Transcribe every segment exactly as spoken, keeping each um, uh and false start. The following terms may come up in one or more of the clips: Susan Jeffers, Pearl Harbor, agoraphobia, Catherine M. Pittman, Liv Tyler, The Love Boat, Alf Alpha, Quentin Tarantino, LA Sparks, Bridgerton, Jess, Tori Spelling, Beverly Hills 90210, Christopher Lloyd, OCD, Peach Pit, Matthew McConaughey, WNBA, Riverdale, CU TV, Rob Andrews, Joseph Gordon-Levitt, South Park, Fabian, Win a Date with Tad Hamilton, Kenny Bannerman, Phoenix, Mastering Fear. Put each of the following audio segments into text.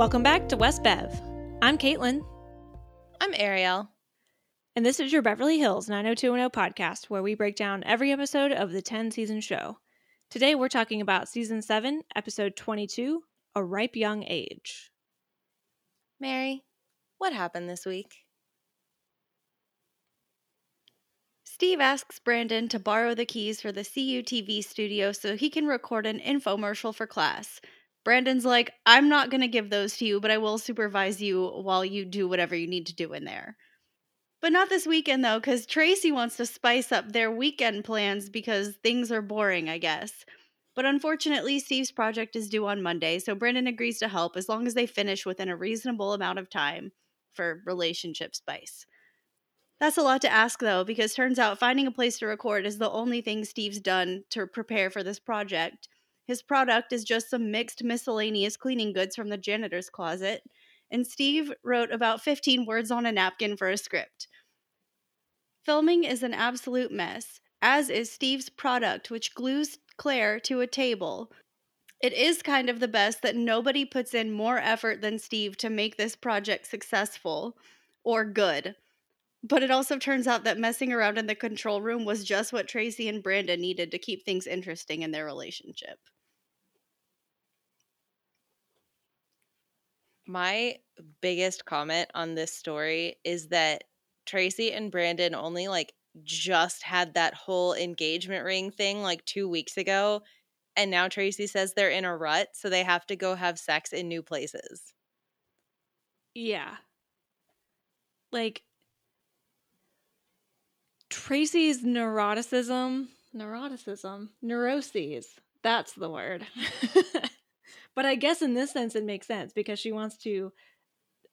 Welcome back to West Bev. I'm Caitlin. I'm Ariel. And this is your Beverly Hills nine oh two one oh podcast, where we break down every episode of the ten-season show. Today we're talking about Season seven, Episode twenty-two, A Ripe Young Age. Mary, what happened this week? Steve asks Brandon to borrow the keys for the C U T V studio so he can record an infomercial for class. Brandon's like, I'm not going to give those to you, but I will supervise you while you do whatever you need to do in there. But not this weekend, though, because Tracy wants to spice up their weekend plans because things are boring, I guess. But unfortunately, Steve's project is due on Monday, so Brandon agrees to help as long as they finish within a reasonable amount of time for relationship spice. That's a lot to ask, though, because turns out finding a place to record is the only thing Steve's done to prepare for this project. His product is just some mixed miscellaneous cleaning goods from the janitor's closet, and Steve wrote about fifteen words on a napkin for a script. Filming is an absolute mess, as is Steve's product, which glues Claire to a table. It is kind of the best that nobody puts in more effort than Steve to make this project successful or good. But it also turns out that messing around in the control room was just what Tracy and Brandon needed to keep things interesting in their relationship. My biggest comment on this story is that Tracy and Brandon only like just had that whole engagement ring thing like two weeks ago. And now Tracy says they're in a rut, so they have to go have sex in new places. Yeah. Like, Tracy's neuroticism, neuroticism, neuroses, that's the word. But I guess in this sense it makes sense because she wants to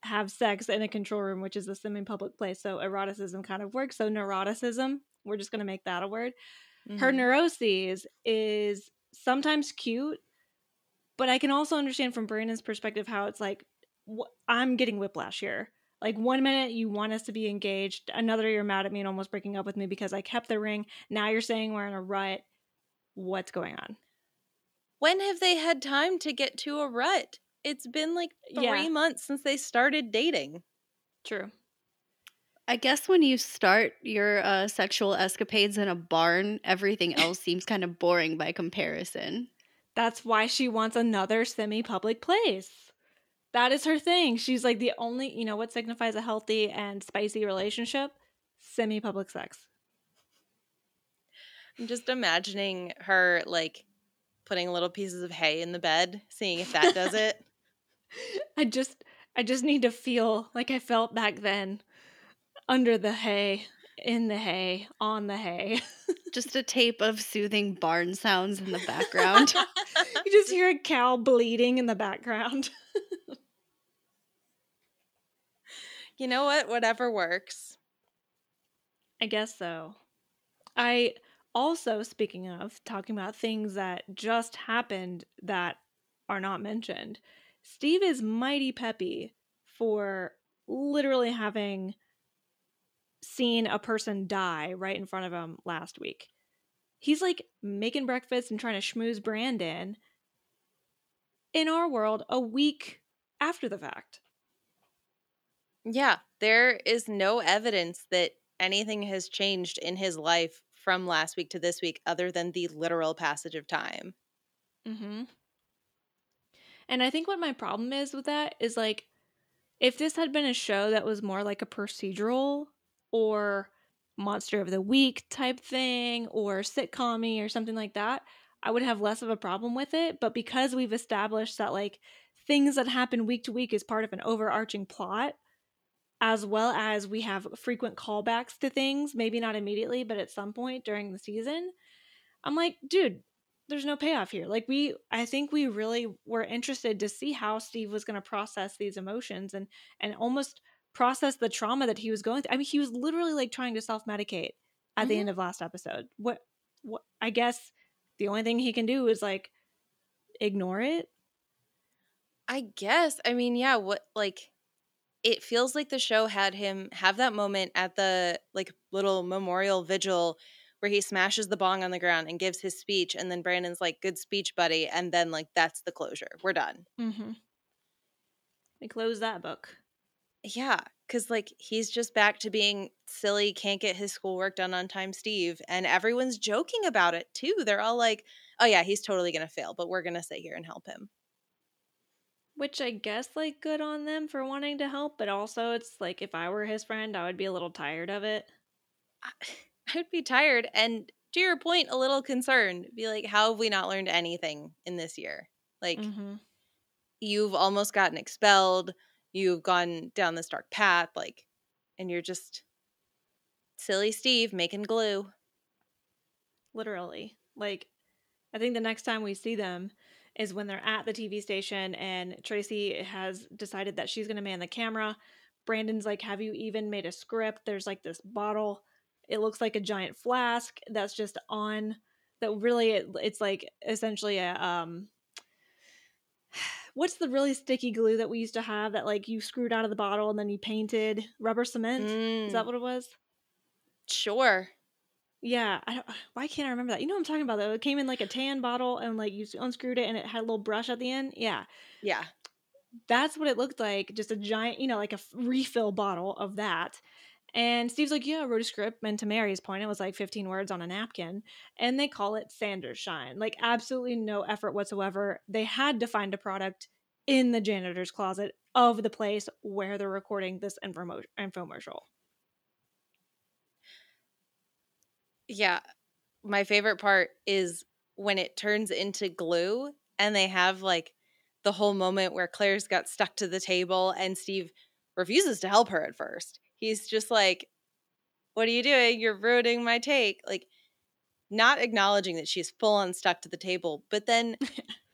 have sex in a control room, which is a semi-public place, so eroticism kind of works. So neuroticism, we're just going to make that a word. Mm-hmm. Her neuroses is sometimes cute, but I can also understand from Brandon's perspective how it's like, wh- I'm getting whiplash here. Like, one minute you want us to be engaged, another you're mad at me and almost breaking up with me because I kept the ring. Now you're saying we're in a rut. What's going on? When have they had time to get to a rut? It's been like three yeah. months since they started dating. True. I guess when you start your uh, sexual escapades in a barn, everything else seems kind of boring by comparison. That's why she wants another semi-public place. That is her thing. She's like, the only, you know, what signifies a healthy and spicy relationship? Semi-public sex. I'm just imagining her, like, putting little pieces of hay in the bed, seeing if that does it. I just, I just need to feel like I felt back then. Under the hay, in the hay, on the hay. Just a tape of soothing barn sounds in the background. You just hear a cow bleeding in the background. You know what? Whatever works. I guess so. I also, speaking of, talking about things that just happened that are not mentioned, Steve is mighty peppy for literally having seen a person die right in front of him last week. He's like making breakfast and trying to schmooze Brandon in our world a week after the fact. Yeah, there is no evidence that anything has changed in his life from last week to this week other than the literal passage of time. Mm-hmm. And I think what my problem is with that is, like, if this had been a show that was more like a procedural or Monster of the Week type thing or sitcom-y or something like that, I would have less of a problem with it. But because we've established that, like, things that happen week to week is part of an overarching plot, as well as we have frequent callbacks to things, maybe not immediately, but at some point during the season, I'm like, dude, there's no payoff here. Like, we, I think we really were interested to see how Steve was going to process these emotions and, and almost process the trauma that he was going through. I mean, he was literally like trying to self-medicate at mm-hmm. the end of last episode. What, what, I guess the only thing he can do is like ignore it. I guess. I mean, yeah, what, like, it feels like the show had him have that moment at the, like, little memorial vigil where he smashes the bong on the ground and gives his speech, and then Brandon's like, good speech, buddy, and then, like, that's the closure. We're done. Mm-hmm. They close that book. Yeah, because like he's just back to being silly, can't get his schoolwork done on time, Steve, and everyone's joking about it too. They're all like, "Oh yeah, he's totally gonna fail, but we're gonna sit here and help him." Which I guess, like, good on them for wanting to help, but also it's like if I were his friend, I would be a little tired of it. I, I would be tired, and to your point, a little concerned. Be like, how have we not learned anything in this year? Like, mm-hmm. You've almost gotten expelled. You've gone down this dark path, like, and you're just silly Steve making glue. Literally. Like, I think the next time we see them is when they're at the T V station and Tracy has decided that she's going to man the camera. Brandon's like, have you even made a script? There's like this bottle. It looks like a giant flask that's just on that really it, it's like essentially a um what's the really sticky glue that we used to have that like you screwed out of the bottle and then you painted rubber cement? Mm. Is that what it was? Sure. Yeah. I don't, why can't I remember that? You know what I'm talking about though. It came in like a tan bottle and like you unscrewed it and it had a little brush at the end. Yeah. Yeah. That's what it looked like. Just a giant, you know, like a refill bottle of that. And Steve's like, yeah, I wrote a script. And to Mary's point, it was like fifteen words on a napkin. And they call it Sanders Shine. Like absolutely no effort whatsoever. They had to find a product in the janitor's closet of the place where they're recording this infomer- infomercial. Yeah. My favorite part is when it turns into glue and they have like the whole moment where Claire's got stuck to the table and Steve refuses to help her at first. He's just like, what are you doing? You're ruining my take. Like, not acknowledging that she's full on stuck to the table. But then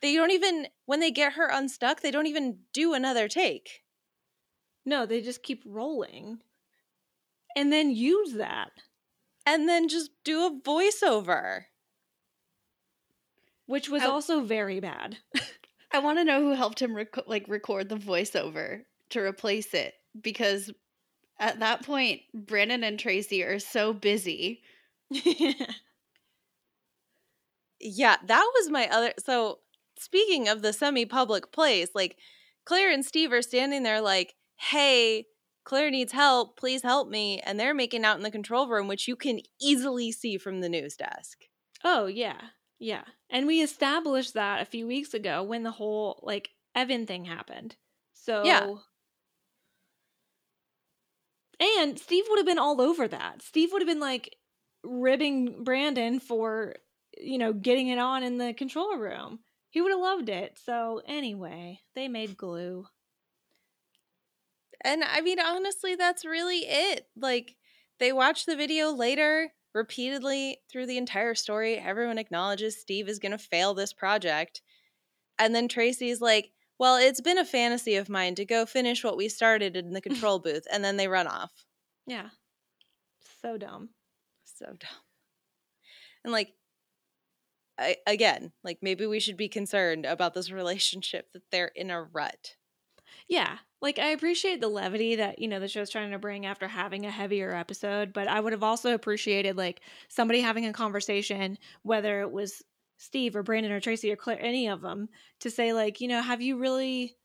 they don't even, when they get her unstuck, they don't even do another take. No, they just keep rolling and then use that. And then just do a voiceover. Which was I, also very bad. I want to know who helped him rec- like record the voiceover to replace it. Because at that point, Brandon and Tracy are so busy. Yeah, that was my other... So, speaking of the semi-public place, like, Claire and Steve are standing there like, hey, Claire needs help. Please help me. And they're making out in the control room, which you can easily see from the news desk. Oh, yeah. Yeah. And we established that a few weeks ago when the whole, like, Evan thing happened. So... yeah. And Steve would have been all over that. Steve would have been, like, ribbing Brandon for, you know, getting it on in the control room. He would have loved it. So, anyway, they made glue. And, I mean, honestly, that's really it. Like, they watch the video later repeatedly through the entire story. Everyone acknowledges Steve is going to fail this project. And then Tracy's like, well, it's been a fantasy of mine to go finish what we started in the control booth. And then they run off. Yeah. So dumb. So dumb. And, like, I, again, like, maybe we should be concerned about this relationship that they're in a rut. Yeah. Like, I appreciate the levity that, you know, the show's trying to bring after having a heavier episode, but I would have also appreciated, like, somebody having a conversation, whether it was Steve or Brandon or Tracy or Claire, any of them, to say, like, you know, have you really,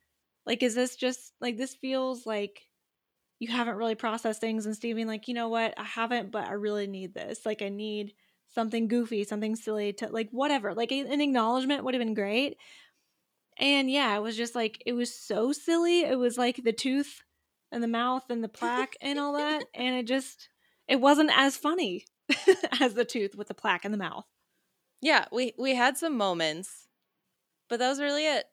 like, is this just, like, this feels like you haven't really processed things, and Steve being like, you know what, I haven't, but I really need this. Like, I need something goofy, something silly to, like, whatever. Like, an acknowledgement would have been great. And yeah, it was just like, it was so silly. It was like the tooth and the mouth and the plaque and all that. And it just, it wasn't as funny as the tooth with the plaque and the mouth. Yeah, we, we had some moments, but that was really it.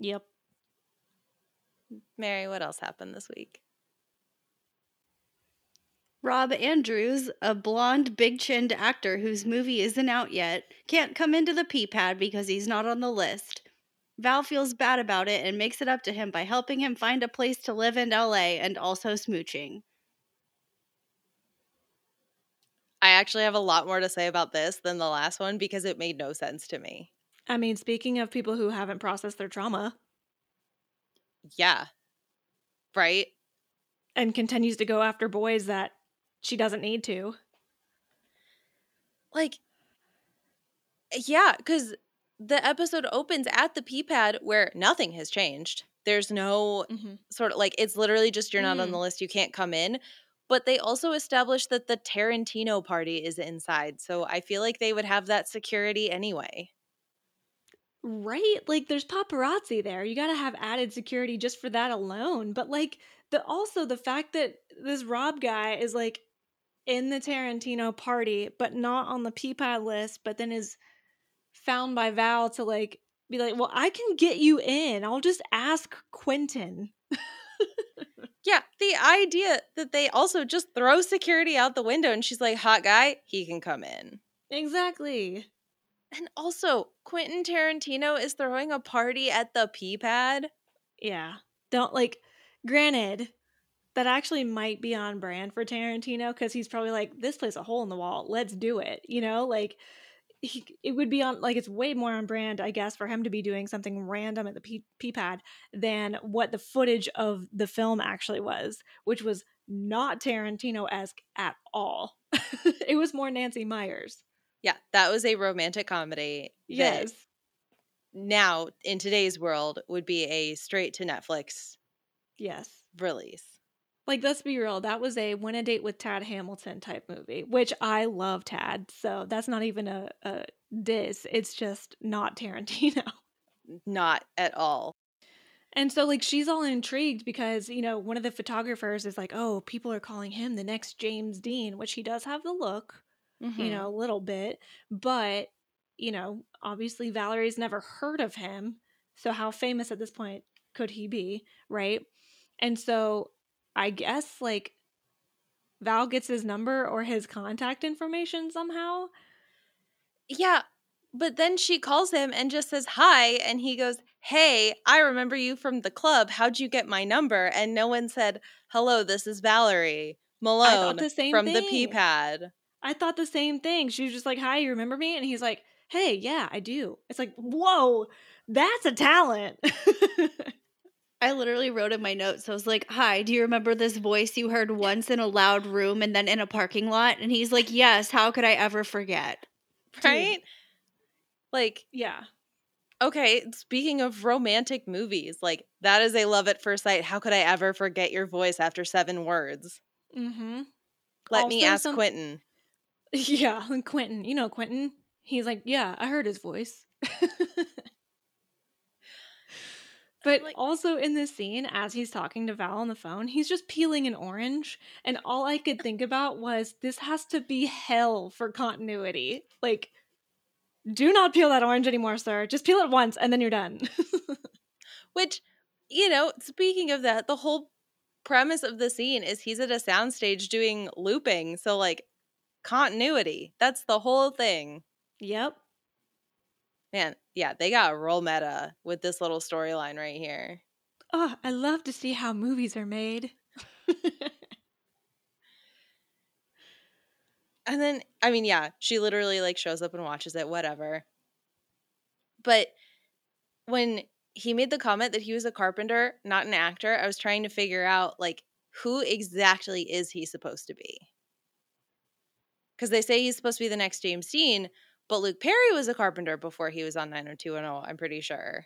Yep. Mary, what else happened this week? Rob Andrews, a blonde, big-chinned actor whose movie isn't out yet, can't come into the P-pad because he's not on the list. Val feels bad about it and makes it up to him by helping him find a place to live in L A and also smooching. I actually have a lot more to say about this than the last one because it made no sense to me. I mean, speaking of people who haven't processed their trauma. Yeah. Right? And continues to go after boys that she doesn't need to. Like, yeah, because the episode opens at the P-pad where nothing has changed. There's no mm-hmm. sort of like, it's literally just you're not mm. on the list. You can't come in. But they also established that the Tarantino party is inside. So I feel like they would have that security anyway. Right? Like, there's paparazzi there. You got to have added security just for that alone. But like, the also the fact that this Rob guy is like in the Tarantino party, but not on the Peapod list, but then is found by Val to like be like, well, I can get you in. I'll just ask Quentin. Yeah, the idea that they also just throw security out the window and she's like, hot guy, he can come in. Exactly. And also, Quentin Tarantino is throwing a party at the Peapod. Yeah. Don't, like, granted, that actually might be on brand for Tarantino because he's probably like, this place a hole in the wall. Let's do it. You know, like, he, it would be on, like, it's way more on brand, I guess, for him to be doing something random at the P- Peapod than what the footage of the film actually was, which was not Tarantino-esque at all. It was more Nancy Meyers. Yeah, that was a romantic comedy. Yes. Now, in today's world, would be a straight-to-Netflix yes. release. Like, let's be real. That was a Win a Date with Tad Hamilton type movie, which I love Tad. So that's not even a, a diss. It's just not Tarantino. Not at all. And so, like, she's all intrigued because, you know, one of the photographers is like, oh, people are calling him the next James Dean, which he does have the look, mm-hmm. you know, a little bit. But, you know, obviously Valerie's never heard of him. So how famous at this point could he be, right? And so I guess, like, Val gets his number or his contact information somehow. Yeah, but then she calls him and just says, hi, and he goes, hey, I remember you from the club. How'd you get my number? And no one said, hello, this is Valerie Malone from the Peapod. I thought the same thing. She was just like, hi, you remember me? And he's like, hey, yeah, I do. It's like, whoa, that's a talent. I literally wrote in my notes, I was like, hi, do you remember this voice you heard once in a loud room and then in a parking lot? And he's like, yes, how could I ever forget? Right? Dude. Like, yeah. Okay, speaking of romantic movies, like, that is a love at first sight. How could I ever forget your voice after seven words? Mm-hmm. Let also me ask some- Quentin. Yeah, Quentin. You know Quentin. He's like, yeah, I heard his voice. But like, also in this scene, as he's talking to Val on the phone, he's just peeling an orange. And all I could think about was, this has to be hell for continuity. Like, do not peel that orange anymore, sir. Just peel it once and then you're done. Which, you know, speaking of that, the whole premise of the scene is he's at a soundstage doing looping. So, like, continuity. That's the whole thing. Yep. Man, yeah, they got real meta with this little storyline right here. Oh, I love to see how movies are made. And then, I mean, yeah, she literally, like, shows up and watches it, whatever. But when he made the comment that he was a carpenter, not an actor, I was trying to figure out, like, who exactly is he supposed to be? Because they say he's supposed to be the next James Dean, but Luke Perry was a carpenter before he was on nine oh two one oh, I'm pretty sure.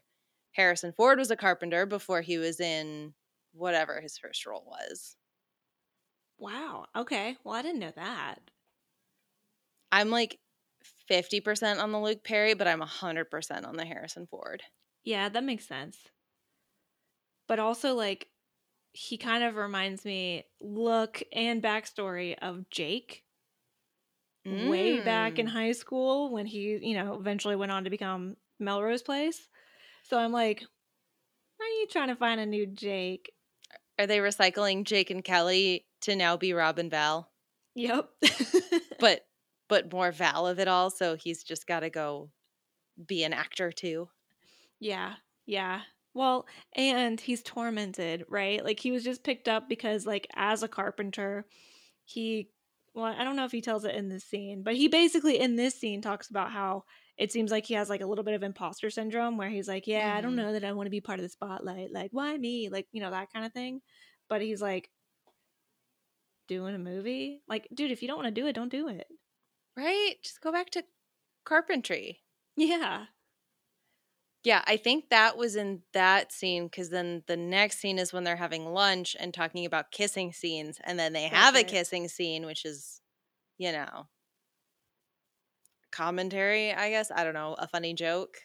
Harrison Ford was a carpenter before he was in whatever his first role was. Wow. Okay. Well, I didn't know that. I'm like fifty percent on the Luke Perry, but I'm one hundred percent on the Harrison Ford. Yeah, that makes sense. But also, like, he kind of reminds me, look and backstory of Jake. Way back in high school when he, you know, eventually went on to become Melrose Place. So I'm like, why are you trying to find a new Jake? Are they recycling Jake and Kelly to now be Rob and Val? Yep. but but more Val of it all, so he's just got to go be an actor too. Yeah, yeah. Well, and he's tormented, right? Like, he was just picked up because, like, as a carpenter, he... Well, I don't know if he tells it in this scene, but he basically in this scene talks about how it seems like he has, like, a little bit of imposter syndrome where he's like, yeah, I don't know that I want to be part of the spotlight. Like, why me? Like, you know, that kind of thing. But he's like, doing a movie? Like, dude, if you don't want to do it, don't do it. Right? Just go back to carpentry. Yeah. Yeah, I think that was in that scene, because then the next scene is when they're having lunch and talking about kissing scenes, and then they That's have right. a kissing scene, which is, you know, commentary, I guess. I don't know, a funny joke.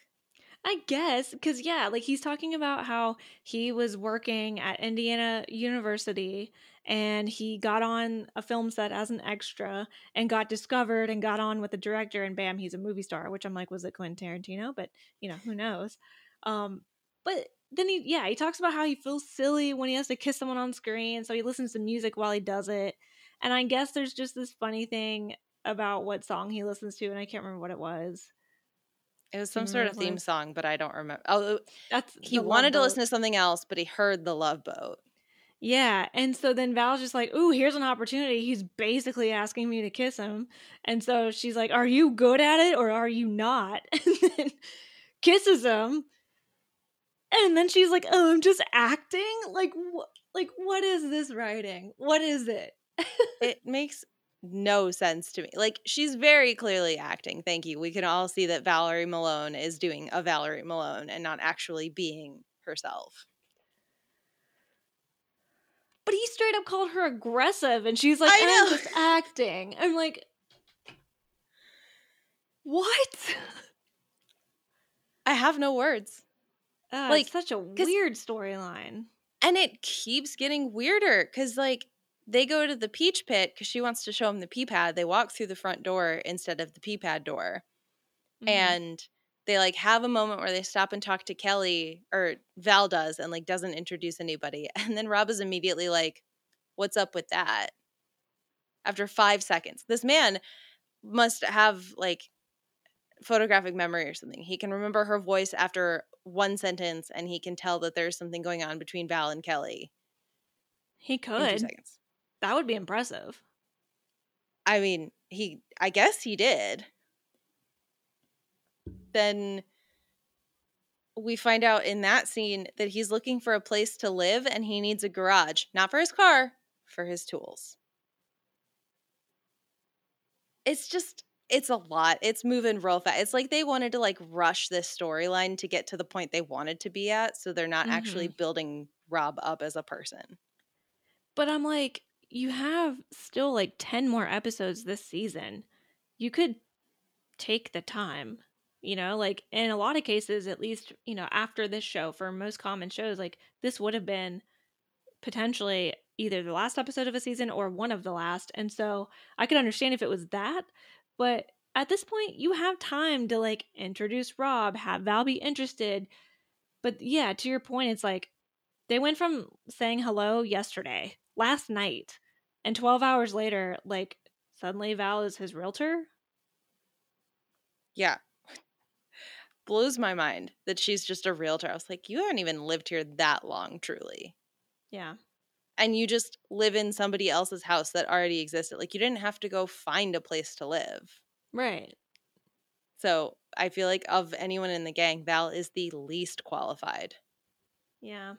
I guess, because, yeah, like he's talking about how he was working at Indiana University and he got on a film set as an extra and got discovered and got on with the director, and bam, he's a movie star, which I'm like, was it Quentin Tarantino? But, you know, who knows? Um, but then he, yeah, he talks about how he feels silly when he has to kiss someone on screen, so he listens to music while he does it. And I guess there's just this funny thing about what song he listens to, and I can't remember what it was. It was some sort of theme song, but I don't remember. Oh, that's he wanted to listen to something else, but he heard The Love Boat. Yeah, and so then Val's just like, ooh, here's an opportunity. He's basically asking me to kiss him. And so she's like, are you good at it or are you not? And then kisses him. And then she's like, oh, I'm just acting? Like, wh- like what is this writing? What is it? It makes no sense to me. Like, she's very clearly acting. Thank you. We can all see that Valerie Malone is doing a Valerie Malone and not actually being herself. But he straight up called her aggressive, and she's like, I know. I'm just acting. I'm like, what? I have no words. Uh, like, it's such a weird storyline. And it keeps getting weirder, because, like, they go to the Peach Pit because she wants to show him the pee pad. They walk through the front door instead of the pee pad door. Mm-hmm. And they, like, have a moment where they stop and talk to Kelly, or Val does, and, like, doesn't introduce anybody. And then Rob is immediately like, what's up with that? After five seconds. This man must have, like, photographic memory or something. He can remember her voice after one sentence, and he can tell that there's something going on between Val and Kelly. He could. In two seconds. That would be impressive. I mean, he, I guess he did. Then we find out in that scene that he's looking for a place to live and he needs a garage. Not for his car, for his tools. It's just, it's a lot. It's moving real fast. It's like they wanted to, like, rush this storyline to get to the point they wanted to be at, so they're not mm-hmm. actually building Rob up as a person. But I'm like, you have still, like, ten more episodes this season. You could take the time, you know, like, in a lot of cases, at least, you know, after this show, for most common shows, like, this would have been potentially either the last episode of a season or one of the last. And so I could understand if it was that. But at this point, you have time to, like, introduce Rob, have Val be interested. But yeah, to your point, it's like, they went from saying hello yesterday, last night, and twelve hours later, like, suddenly Val is his realtor? Yeah. Blows my mind that she's just a realtor. I was like, you haven't even lived here that long, truly. Yeah. And you just live in somebody else's house that already existed. Like, you didn't have to go find a place to live. Right. So I feel like of anyone in the gang, Val is the least qualified. Yeah.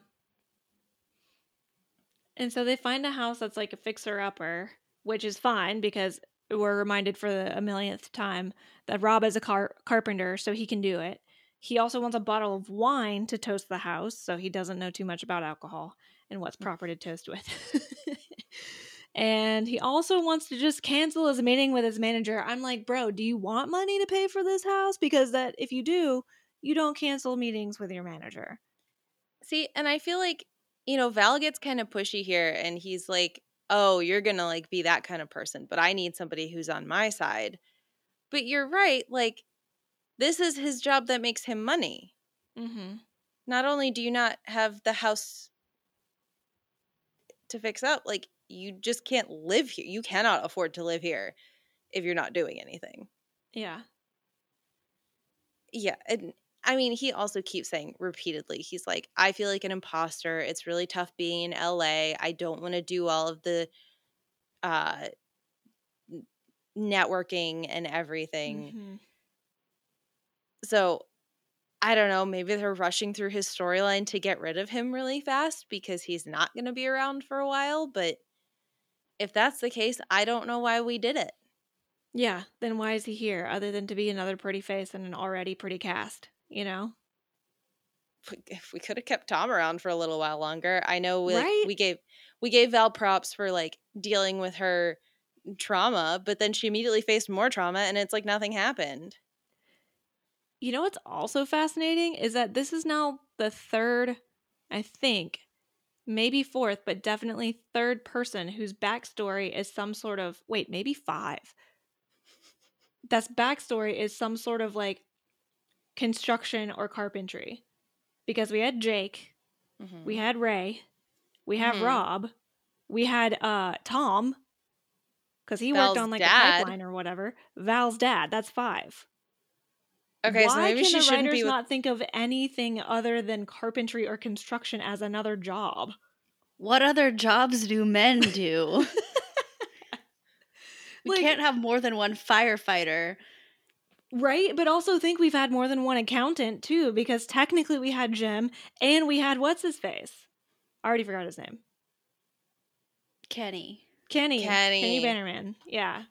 And so they find a house that's like a fixer-upper, which is fine because we're reminded for the a millionth time that Rob is a car- carpenter, so he can do it. He also wants a bottle of wine to toast the house, so he doesn't know too much about alcohol and what's proper to toast with. And he also wants to just cancel his meeting with his manager. I'm like, bro, do you want money to pay for this house? Because that if you do, you don't cancel meetings with your manager. See, and I feel like, you know, Val gets kind of pushy here, and he's like, oh, you're going to, like, be that kind of person, but I need somebody who's on my side. But you're right. Like, this is his job that makes him money. Mm-hmm. Not only do you not have the house to fix up, like, you just can't live here. You cannot afford to live here if you're not doing anything. Yeah. Yeah. And I mean, he also keeps saying repeatedly, he's like, I feel like an imposter. It's really tough being in L A. I don't want to do all of the uh, networking and everything. Mm-hmm. So I don't know. Maybe they're rushing through his storyline to get rid of him really fast because he's not going to be around for a while. But if that's the case, I don't know why we did it. Yeah. Then why is he here other than to be another pretty face in an already pretty cast? You know? if we could have kept Tom around for a little while longer. I know we, right? like, we gave we gave Val props for like dealing with her trauma, but then she immediately faced more trauma, and it's like nothing happened. You know what's also fascinating is that this is now the third, I think, maybe fourth, but definitely third person whose backstory is some sort of, wait, maybe five. That's backstory is some sort of like construction or carpentry, because we had Jake, mm-hmm. we had Ray, we have mm-hmm. Rob, we had uh Tom, because he Val's worked on like dad. a pipeline or whatever. Val's dad. That's five. Okay, why so maybe can she the shouldn't writers be with- not think of anything other than carpentry or construction as another job? What other jobs do men do? We like, can't have more than one firefighter. Right, but also think we've had more than one accountant, too, because technically we had Jim, and we had what's-his-face? I already forgot his name. Kenny. Kenny. Kenny. Kenny Bannerman, yeah.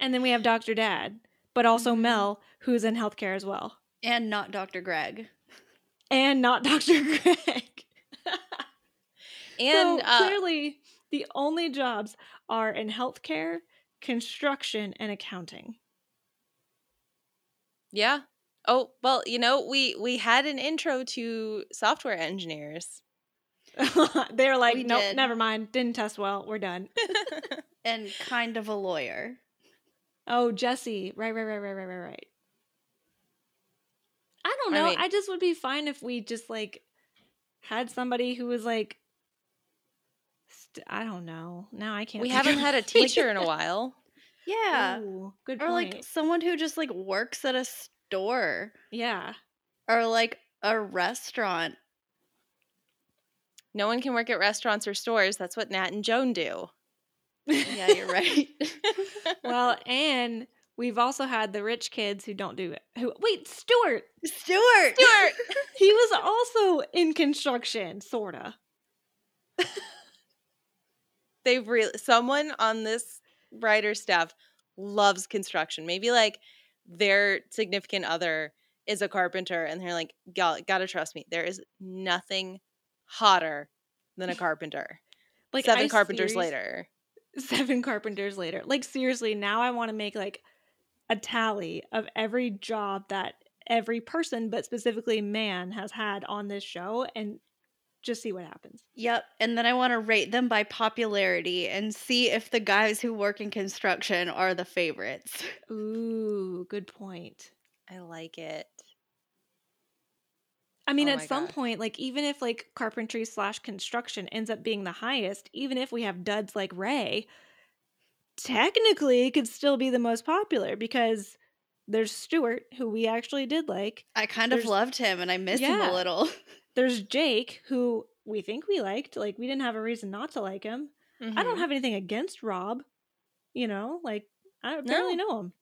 And then we have Doctor Dad, but also Mel, who's in healthcare as well. And not Doctor Greg. And not Doctor Greg. and so, uh, clearly, the only jobs are in healthcare, construction, and accounting. Yeah. Oh, well, you know, we, we had an intro to software engineers. They're like, we nope, did. never mind. Didn't test well. We're done. And kind of a lawyer. Oh, Jesse. Right, right, right, right, right, right, right. I don't know. I mean, I just would be fine if we just like had somebody who was like, st- I don't know. Now I can't. We haven't had a teacher in a while. Yeah. Ooh, good or point. Like someone who just like works at a store. Yeah. Or like a restaurant. No one can work at restaurants or stores. That's what Nat and Joan do. Yeah, you're right. Well, and we've also had the rich kids who don't do it. Who wait, Stuart. Stuart. Stuart. He was also in construction, sorta. They've re- someone on this writer staff loves construction. Maybe like their significant other is a carpenter and they're like, gotta trust me, there is nothing hotter than a carpenter. Like seven I carpenters serious- later seven carpenters later like seriously, now I want to make like a tally of every job that every person, but specifically man, has had on this show and just see what happens. Yep. And then I want to rate them by popularity and see if the guys who work in construction are the favorites. Ooh, good point. I like it. I mean, oh at some God. point, like even if like carpentry slash construction ends up being the highest, even if we have duds like Ray, technically it could still be the most popular because there's Stuart, who we actually did like. I kind there's, of loved him and I miss yeah. him a little. There's Jake, who we think we liked. Like, we didn't have a reason not to like him. Mm-hmm. I don't have anything against Rob. You know, like, I barely no. know him.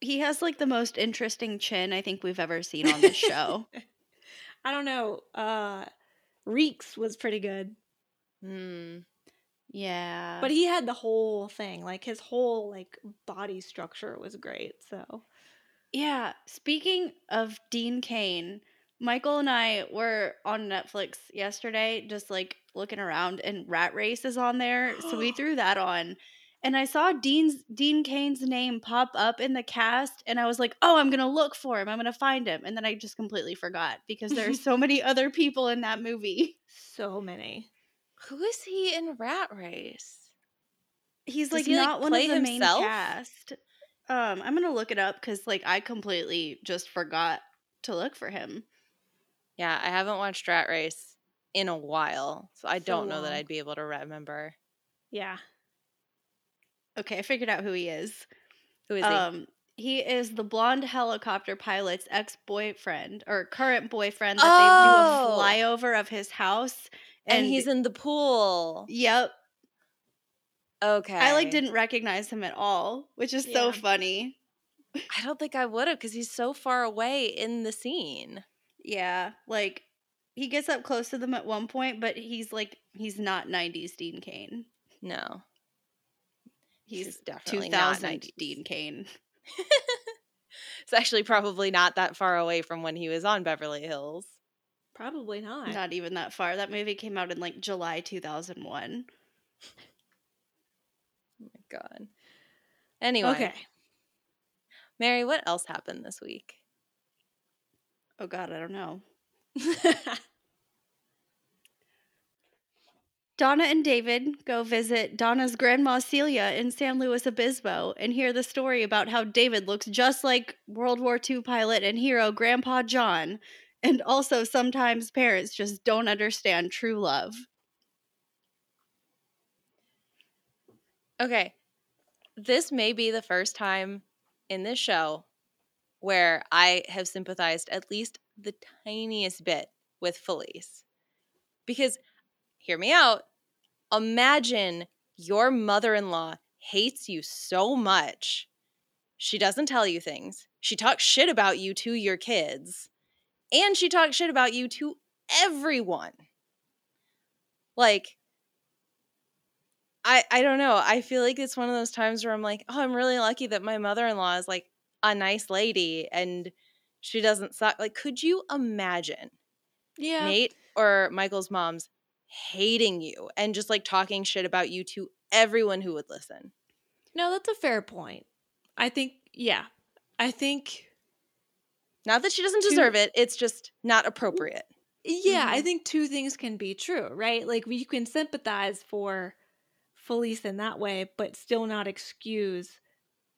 He has, like, the most interesting chin I think we've ever seen on this show. I don't know. Uh, Reeks was pretty good. Mm. Yeah. But he had the whole thing. Like, his whole, like, body structure was great, so. Yeah. Speaking of Dean Cain, Michael and I were on Netflix yesterday just, like, looking around, and Rat Race is on there, so we threw that on. And I saw Dean's, Dean Cain's name pop up in the cast, and I was like, oh, I'm going to look for him. I'm going to find him. And then I just completely forgot because there are so many other people in that movie. So many. Who is he in Rat Race? He's, like, he, not like, one of the himself? main cast. Um, I'm going to look it up because, like, I completely just forgot to look for him. Yeah, I haven't watched Rat Race in a while, so I so don't know long. that I'd be able to remember. Yeah. Okay, I figured out who he is. Who is um, he? He is the blonde helicopter pilot's ex-boyfriend, or current boyfriend, that oh! they do a flyover of his house. And, and he's in the pool. Yep. Okay. I, like, didn't recognize him at all, which is yeah. so funny. I don't think I would have, because he's so far away in the scene. Yeah, like, he gets up close to them at one point, but he's, like, he's not nineties Dean Cain. No. He's, he's definitely two thousand not nineties Dean Cain. It's actually probably not that far away from when he was on Beverly Hills. Probably not. Not even that far. That movie came out in like July two thousand one. Oh my God. Anyway. Okay. Mary, what else happened this week? Oh God, I don't know. Donna and David go visit Donna's grandma Celia in San Luis Obispo and hear the story about how David looks just like World War Two pilot and hero Grandpa John, and also sometimes parents just don't understand true love. Okay. This may be the first time in this show where I have sympathized at least the tiniest bit with Felice. Because, hear me out, imagine your mother-in-law hates you so much, she doesn't tell you things. She talks shit about you to your kids. And she talks shit about you to everyone. Like, I I don't know. I feel like it's one of those times where I'm like, oh, I'm really lucky that my mother-in-law is like a nice lady and she doesn't suck. Like, could you imagine yeah. Nate or Michael's mom's hating you and just like talking shit about you to everyone who would listen? No, that's a fair point. I think, yeah. I think... Not that she doesn't deserve two, it. It's just not appropriate. Yeah, mm-hmm. I think two things can be true, right? Like, you can sympathize for Felice in that way, but still not excuse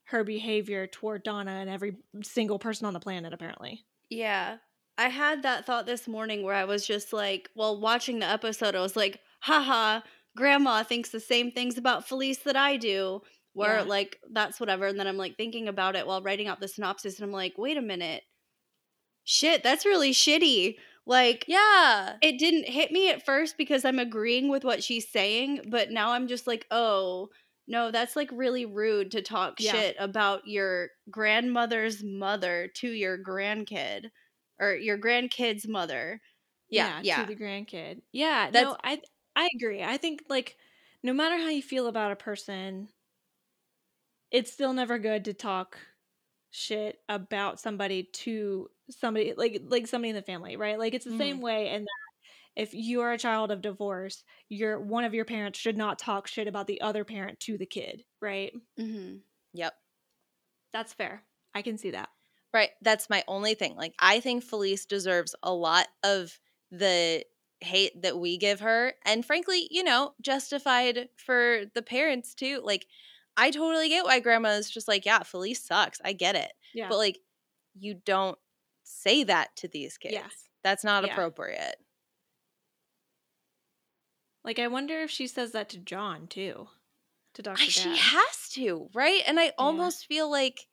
her behavior toward Donna and every single person on the planet, apparently. Yeah. I had that thought this morning where I was just like, well, watching the episode, I was like, haha, Grandma thinks the same things about Felice that I do, where, yeah. like, that's whatever. And then I'm, like, thinking about it while writing out the synopsis, and I'm like, wait a minute. Shit, that's really shitty. Like, yeah, it didn't hit me at first because I'm agreeing with what she's saying, but now I'm just like, oh, no, that's like really rude to talk yeah. shit about your grandmother's mother to your grandkid or your grandkid's mother. Yeah, yeah, yeah. to the grandkid. Yeah, that's- no, I I agree. I think like no matter how you feel about a person, it's still never good to talk shit about somebody to somebody like like somebody in the family, right? Like, it's the mm. same way in that if you are a child of divorce, your one of your parents should not talk shit about the other parent to the kid, right? Mm-hmm. Yep, that's fair. I can see that. Right, that's my only thing. Like, I think Felice deserves a lot of the hate that we give her, and frankly, you know, justified for the parents too. Like, I totally get why Grandma is just like, yeah, Felice sucks. I get it. Yeah. But, like, you don't say that to these kids. Yeah. That's not yeah. appropriate. Like, I wonder if she says that to John, too. To Doctor I, Dad. She has to, right? And I almost yeah. feel like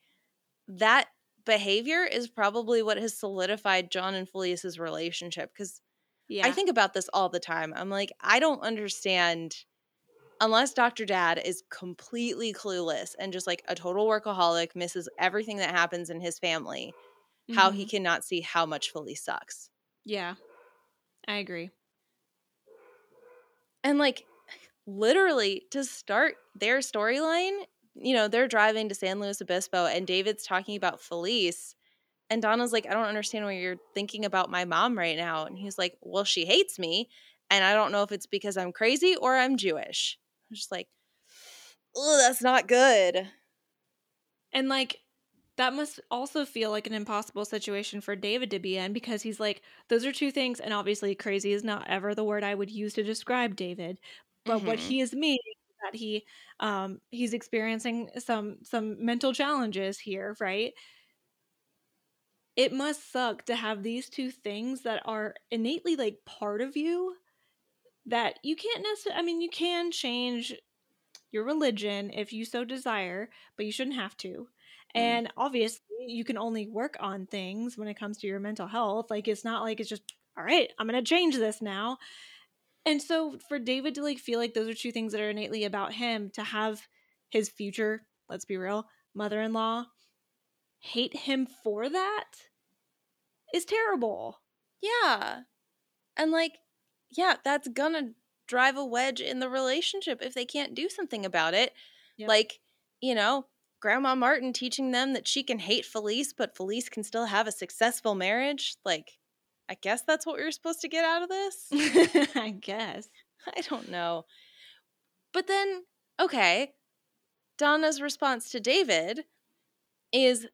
that behavior is probably what has solidified John and Felice's relationship. Because yeah. I think about this all the time. I'm like, I don't understand... Unless Doctor Dad is completely clueless and just like a total workaholic, misses everything that happens in his family, mm-hmm. how he cannot see how much Felice sucks. Yeah, I agree. And like literally to start their storyline, you know, they're driving to San Luis Obispo and David's talking about Felice and Donna's like, I don't understand why you're thinking about my mom right now. And he's like, well, she hates me and I don't know if it's because I'm crazy or I'm Jewish. I'm just like, oh, that's not good. And, like, that must also feel like an impossible situation for David to be in because he's like, those are two things. And obviously crazy is not ever the word I would use to describe David. But mm-hmm. what he is meaning is that he um, he's experiencing some some mental challenges here, right? It must suck to have these two things that are innately, like, part of you that you can't necessarily – I mean, you can change your religion if you so desire, but you shouldn't have to. Mm. And obviously, you can only work on things when it comes to your mental health. Like, it's not like it's just, all right, I'm going to change this now. And so for David to, like, feel like those are two things that are innately about him, to have his future, let's be real, mother-in-law hate him for that is terrible. Yeah. And like, yeah, that's gonna drive a wedge in the relationship if they can't do something about it. Yep. Like, you know, Grandma Martin teaching them that she can hate Felice, but Felice can still have a successful marriage. Like, I guess that's what we were supposed to get out of this? I guess. I don't know. But then, okay, Donna's response to David is,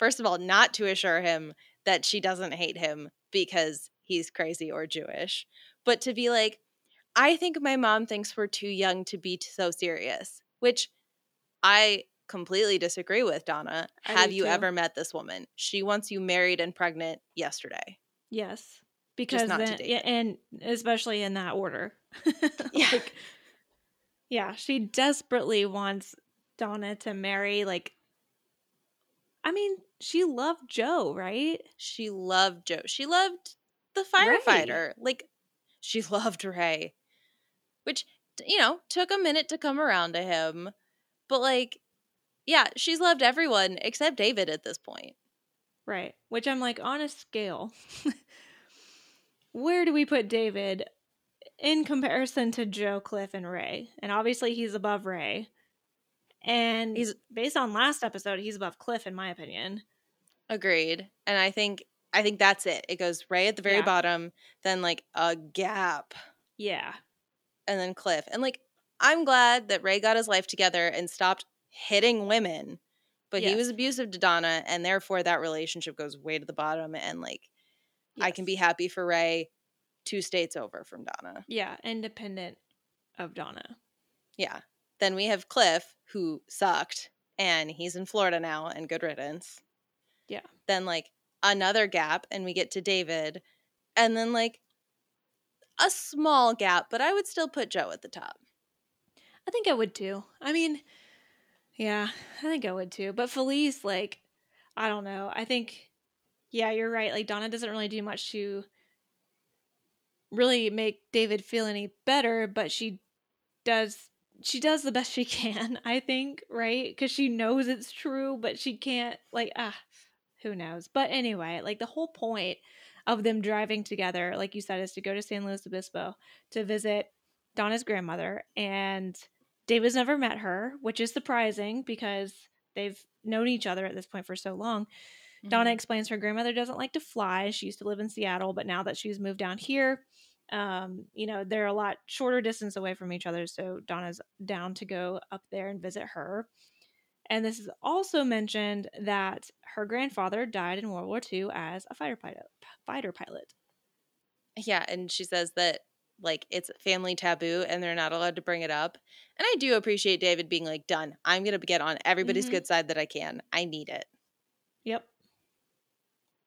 first of all, not to assure him that she doesn't hate him because he's crazy or Jewish, but to be like, I think my mom thinks we're too young to be so serious, which I completely disagree with, Donna. I Have you too. ever met this woman? She wants you married and pregnant yesterday. Yes. Because not then, yeah, and especially in that order. yeah. Like, yeah, she desperately wants Donna to marry, like, I mean, she loved Joe, right? She loved Joe. She loved the firefighter. Ray. Like, she loved Ray, which, you know, took a minute to come around to him. But, like, yeah, she's loved everyone except David at this point. Right. Which I'm like, on a scale, where do we put David in comparison to Joe, Cliff, and Ray? And obviously he's above Ray. And he's, based on last episode, he's above Cliff, in my opinion. Agreed. And I think I think that's it. It goes Ray at the very yeah. bottom, then, like, a gap. Yeah. And then Cliff. And, like, I'm glad that Ray got his life together and stopped hitting women. But yes. he was abusive to Donna, and therefore that relationship goes way to the bottom. And, like, yes. I can be happy for Ray two states over from Donna. Yeah, independent of Donna. Yeah. Then we have Cliff, who sucked, and he's in Florida now, and good riddance. Yeah. Then, like, another gap, and we get to David. And then, like, a small gap, but I would still put Joe at the top. I think I would, too. I mean, yeah, I think I would, too. But Felice, like, I don't know. I think, yeah, you're right. Like, Donna doesn't really do much to really make David feel any better, but she does... She does the best she can, I think, right? Because she knows it's true, but she can't, like, ah, who knows? But anyway, like, the whole point of them driving together, like you said, is to go to San Luis Obispo to visit Donna's grandmother. And David's never met her, which is surprising because they've known each other at this point for so long. Mm-hmm. Donna explains her grandmother doesn't like to fly. She used to live in Seattle, but now that she's moved down here, Um, you know, they're a lot shorter distance away from each other, so Donna's down to go up there and visit her. And this is also mentioned that her grandfather died in World War Two as a fighter pilot. Fighter pilot. Yeah, and she says that, like, it's family taboo and they're not allowed to bring it up. And I do appreciate David being like, done. I'm going to get on everybody's mm-hmm. good side that I can. I need it. Yep.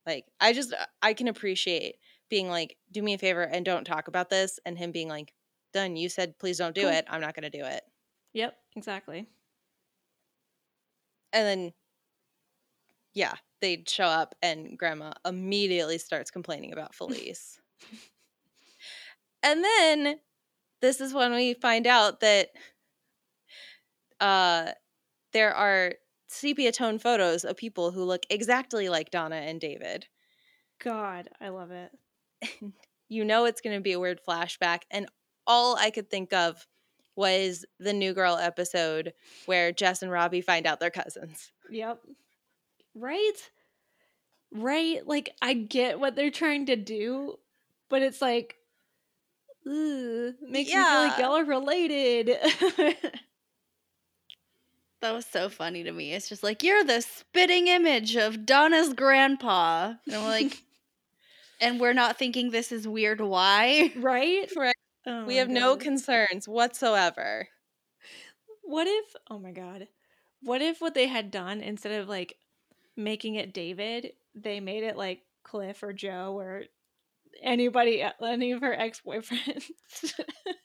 Like, I just, I can appreciate being like, do me a favor and don't talk about this, and him being like, done, you said please don't do cool. it, I'm not going to do it. Yep, exactly. And then, yeah, they show up, and Grandma immediately starts complaining about Felice. And then, this is when we find out that uh, there are sepia-toned photos of people who look exactly like Donna and David. God, I love it. You know it's going to be a weird flashback. And all I could think of was the New Girl episode where Jess and Robbie find out they're cousins. Yep. Right? Right? Like, I get what they're trying to do, but it's like, ooh, makes yeah. me feel like y'all are related. That was so funny to me. It's just like, you're the spitting image of Donna's grandpa. And I'm like... And we're not thinking this is weird. Why? Right? Right. Oh, we have no concerns whatsoever. What if, oh my God, what if what they had done, instead of, like, making it David, they made it like Cliff or Joe or anybody, any of her ex-boyfriends?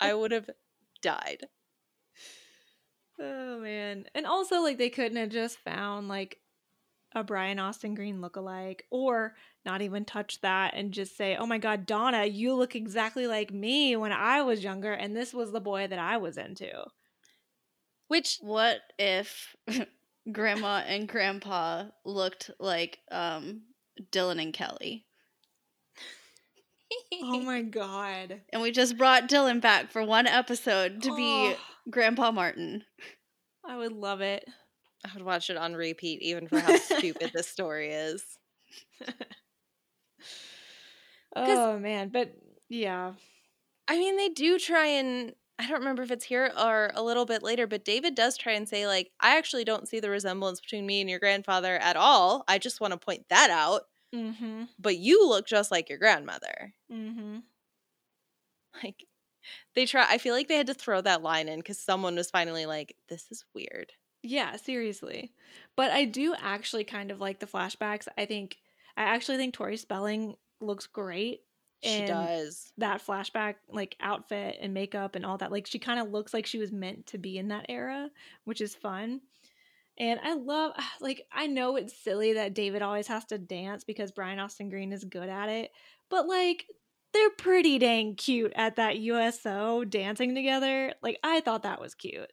I would have died. Oh man. And also, like, they couldn't have just found, like, a Brian Austin Green lookalike, or not even touch that and just say, oh my God, Donna, you look exactly like me when I was younger, and this was the boy that I was into. Which, what if Grandma and Grandpa looked like um, Dylan and Kelly? Oh my God. And we just brought Dylan back for one episode to oh. be Grandpa Martin. I would love it. I would watch it on repeat, even for how stupid this story is. Oh, man. But, yeah. I mean, they do try and – I don't remember if it's here or a little bit later, but David does try and say, like, I actually don't see the resemblance between me and your grandfather at all. I just want to point that out. Mm-hmm. But you look just like your grandmother. Mm-hmm. Like, they try – I feel like they had to throw that line in because someone was finally like, this is weird. Yeah, seriously. But I do actually kind of like the flashbacks. I think – I actually think Tori Spelling looks great. She does. That flashback, like, outfit and makeup and all that. Like, she kind of looks like she was meant to be in that era, which is fun. And I love, like, I know it's silly that David always has to dance because Brian Austin Green is good at it. But, like, they're pretty dang cute at that U S O dancing together. Like, I thought that was cute.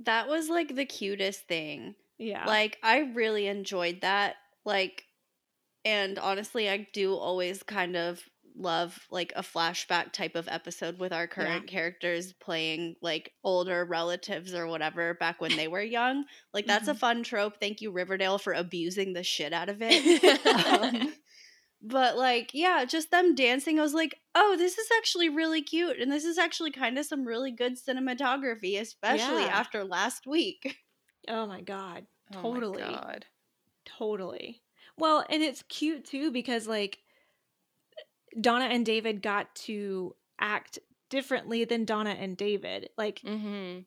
That was, like, the cutest thing. Yeah. Like, I really enjoyed that. Like, and honestly, I do always kind of love like a flashback type of episode with our current yeah. characters playing like older relatives or whatever back when they were young. Like that's mm-hmm. a fun trope. Thank you, Riverdale, for abusing the shit out of it. um, but like, yeah, just them dancing. I was like, oh, this is actually really cute. And this is actually kind of some really good cinematography, especially yeah. after last week. Oh my God. Totally. Oh my God. Totally. Well, and it's cute too, because like, Donna and David got to act differently than Donna and David. Like, mm-hmm.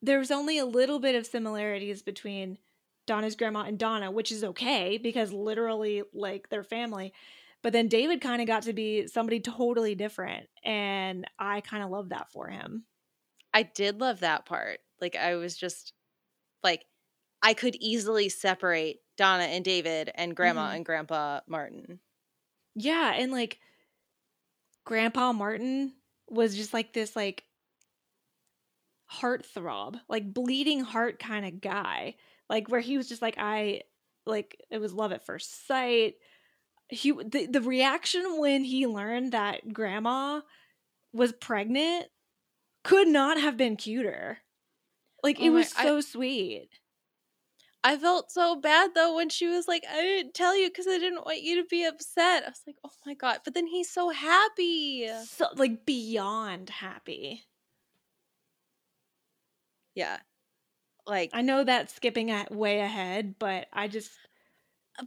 there's only a little bit of similarities between Donna's grandma and Donna, which is okay because literally, like, they're family. But then David kind of got to be somebody totally different, and I kind of love that for him. I did love that part. Like, I was just, like, I could easily separate Donna and David and Grandma mm-hmm. and Grandpa Martin. Yeah, and, like, Grandpa Martin was just, like, this, like, heartthrob, like, bleeding heart kind of guy. Like, where he was just, like, I, like, it was love at first sight. He the, the reaction when he learned that Grandma was pregnant could not have been cuter. Like, oh it my, was so I- sweet. I felt so bad, though, when she was like, I didn't tell you because I didn't want you to be upset. I was like, oh, my God. But then he's so happy. So, like, beyond happy. Yeah. Like, I know that's skipping way ahead, but I just,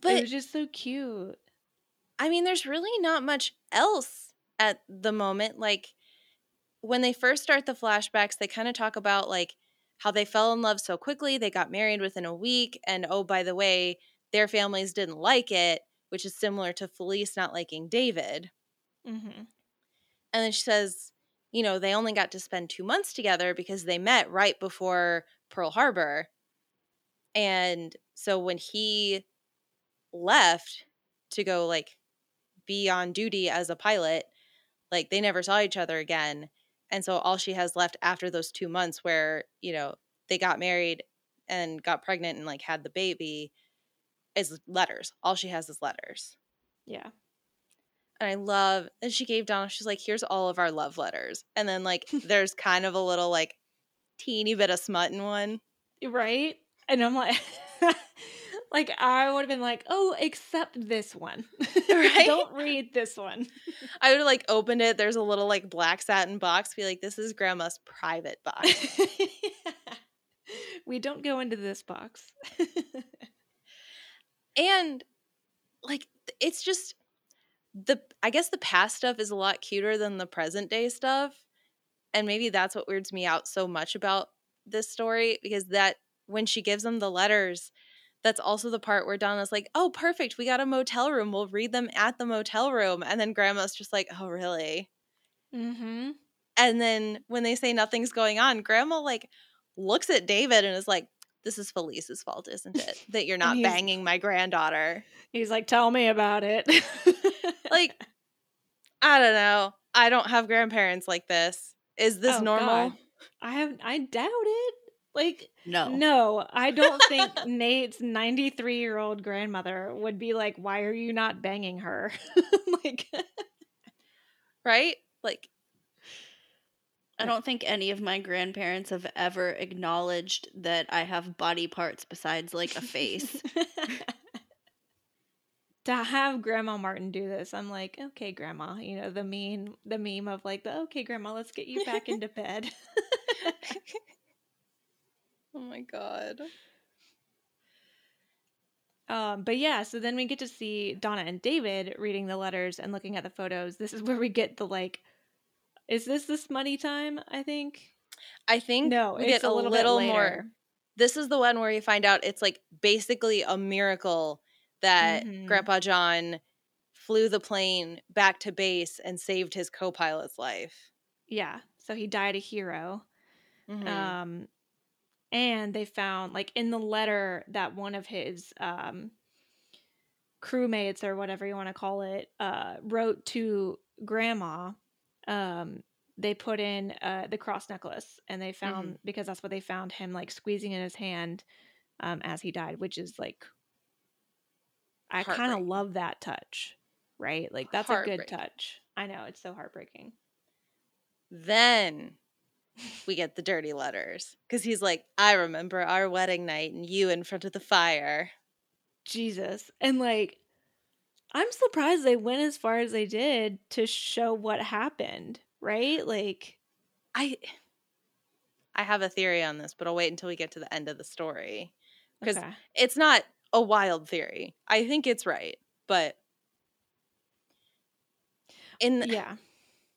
but, it was just so cute. I mean, there's really not much else at the moment. Like, when they first start the flashbacks, they kind of talk about, like, how they fell in love so quickly, they got married within a week, and oh, by the way, their families didn't like it, which is similar to Felice not liking David. Mm-hmm. And then she says, you know, they only got to spend two months together because they met right before Pearl Harbor. And so when he left to go, like, be on duty as a pilot, like, they never saw each other again. And so all she has left after those two months where, you know, they got married and got pregnant and, like, had the baby is letters. All she has is letters. Yeah. And I love – and she gave Donna – she's like, here's all of our love letters. And then, like, there's kind of a little, like, teeny bit of smut in one. Right? And I'm like – like, I would have been like, oh, except this one. Right? Don't read this one. I would have, like, opened it. There's a little, like, black satin box. Be like, this is Grandma's private box. Yeah. We don't go into this box. And, like, it's just the – I guess the past stuff is a lot cuter than the present day stuff. And maybe that's what weirds me out so much about this story, because that – when she gives them the letters – that's also the part where Donna's like, oh, perfect. We got a motel room. We'll read them at the motel room. And then Grandma's just like, oh, really? Mm-hmm. And then when they say nothing's going on, Grandma, like, looks at David and is like, this is Felice's fault, isn't it? That you're not banging my granddaughter. He's like, tell me about it. Like, I don't know. I don't have grandparents like this. Is this oh, normal? God. I have. I doubt it. Like, no, no, I don't think Nate's ninety-three-year-old grandmother would be like, why are you not banging her? Like, right? Like, I don't think any of my grandparents have ever acknowledged that I have body parts besides, like, a face. To have Grandma Martin do this, I'm like, okay, Grandma. You know, the meme, the meme of, like, the okay, Grandma, let's get you back into bed. Oh, my God. Um, but yeah, so then we get to see Donna and David reading the letters and looking at the photos. This is where we get the, like, is this this money time, I think? I think no, we get a little, little bit more. This is the one where you find out it's, like, basically a miracle that mm-hmm. Grandpa John flew the plane back to base and saved his co-pilot's life. Yeah, so he died a hero. Mm-hmm. Um, and they found, like, in the letter that one of his um, crewmates or whatever you want to call it uh, wrote to Grandma, um they put in uh the cross necklace, and they found mm-hmm. because that's what they found him, like, squeezing in his hand um as he died, which is, like, I kind of love that touch, right? Like, that's a good touch. I know, it's so heartbreaking. Then we get the dirty letters, because he's like, I remember our wedding night and you in front of the fire. Jesus. And, like, I'm surprised they went as far as they did to show what happened, right? Like, I I have a theory on this, but I'll wait until we get to the end of the story. Because okay. It's not a wild theory. I think it's right, but in yeah.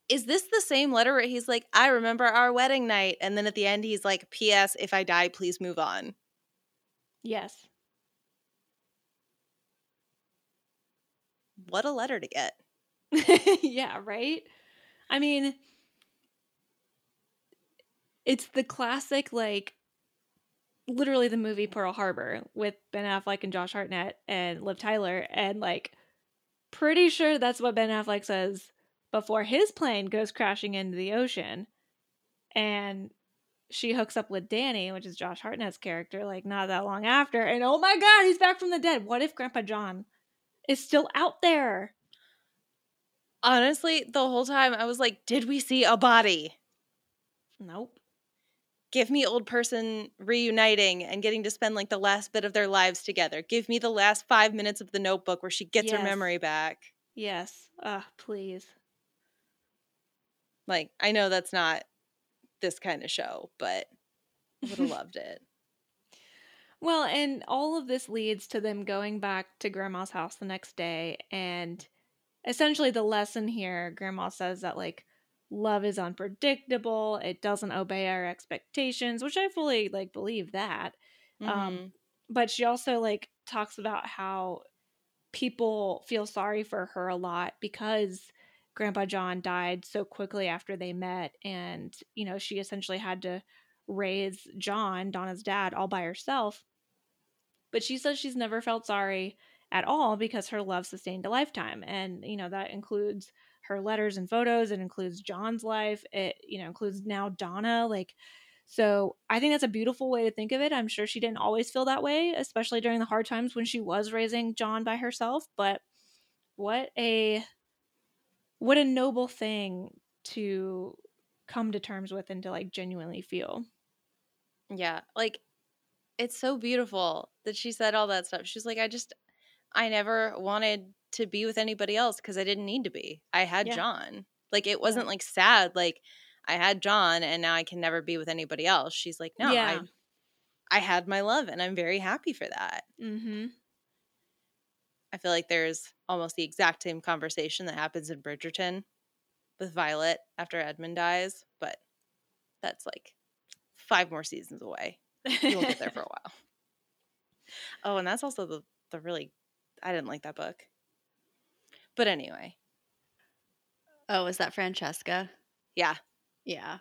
Is this the same letter where he's like, I remember our wedding night, and then at the end he's like, P S if I die, please move on? Yes. What a letter to get. Yeah, right? I mean, it's the classic, like, literally the movie Pearl Harbor with Ben Affleck and Josh Hartnett and Liv Tyler, and, like, pretty sure that's what Ben Affleck says before his plane goes crashing into the ocean. And she hooks up with Danny, which is Josh Hartnett's character, like, not that long after, and oh my God, he's back from the dead. What if Grandpa John is still out there? Honestly, the whole time I was like, did we see a body? Nope. Give me old person reuniting and getting to spend, like, the last bit of their lives together. Give me the last five minutes of The Notebook where she gets yes. her memory back. Yes. Ah, uh, please. Like, I know that's not this kind of show, but I would have loved it. Well, and all of this leads to them going back to Grandma's house the next day, and essentially the lesson here, Grandma says that, like, love is unpredictable, it doesn't obey our expectations, which I fully, like, believe that. Mm-hmm. Um, but she also, like, talks about how people feel sorry for her a lot because Grandpa John died so quickly after they met, and, you know, she essentially had to raise John, Donna's dad, all by herself. But she says she's never felt sorry at all because her love sustained a lifetime. And, you know, that includes her letters and photos. It includes John's life. It, you know, includes now Donna. Like, so I think that's a beautiful way to think of it. I'm sure she didn't always feel that way, especially during the hard times when she was raising John by herself. But what a, what a noble thing to come to terms with and to, like, genuinely feel. Yeah, like, it's so beautiful that she said all that stuff. She's like, I just, I never wanted to be with anybody else because I didn't need to be. I had yeah. John. Like, it wasn't, yeah. like, sad. Like, I had John and now I can never be with anybody else. She's like, no, yeah. I, I had my love and I'm very happy for that. Mm-hmm. I feel like there's almost the exact same conversation that happens in Bridgerton with Violet after Edmund dies, but that's, like, five more seasons away. You won't get there for a while. Oh, and that's also the, the really – I didn't like that book. But anyway. Oh, is that Francesca? Yeah. Yeah.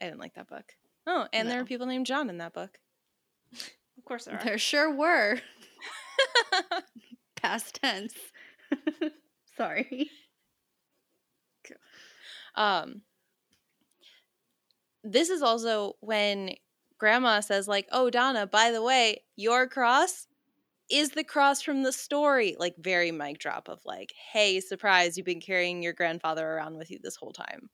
I didn't like that book. Oh, and no. There are people named John in that book. Of course there are. There sure were. Past tense. Sorry. Um, this is also when Grandma says, like, oh, Donna, by the way, your cross is the cross from the story. Like, very mic drop of, like, hey, surprise, you've been carrying your grandfather around with you this whole time.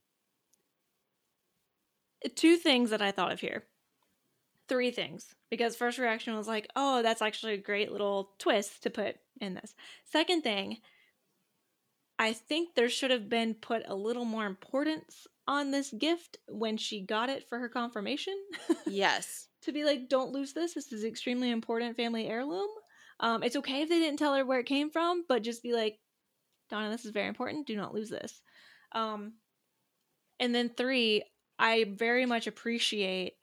two things that I thought of here. Three things. Because first reaction was like, oh, that's actually a great little twist to put in this. Second thing, I think there should have been put a little more importance on this gift when she got it for her confirmation. Yes. To be like, don't lose this. This is extremely important family heirloom. Um, it's okay if they didn't tell her where it came from, but just be like, Donna, this is very important. Do not lose this. Um, and then three, I very much appreciate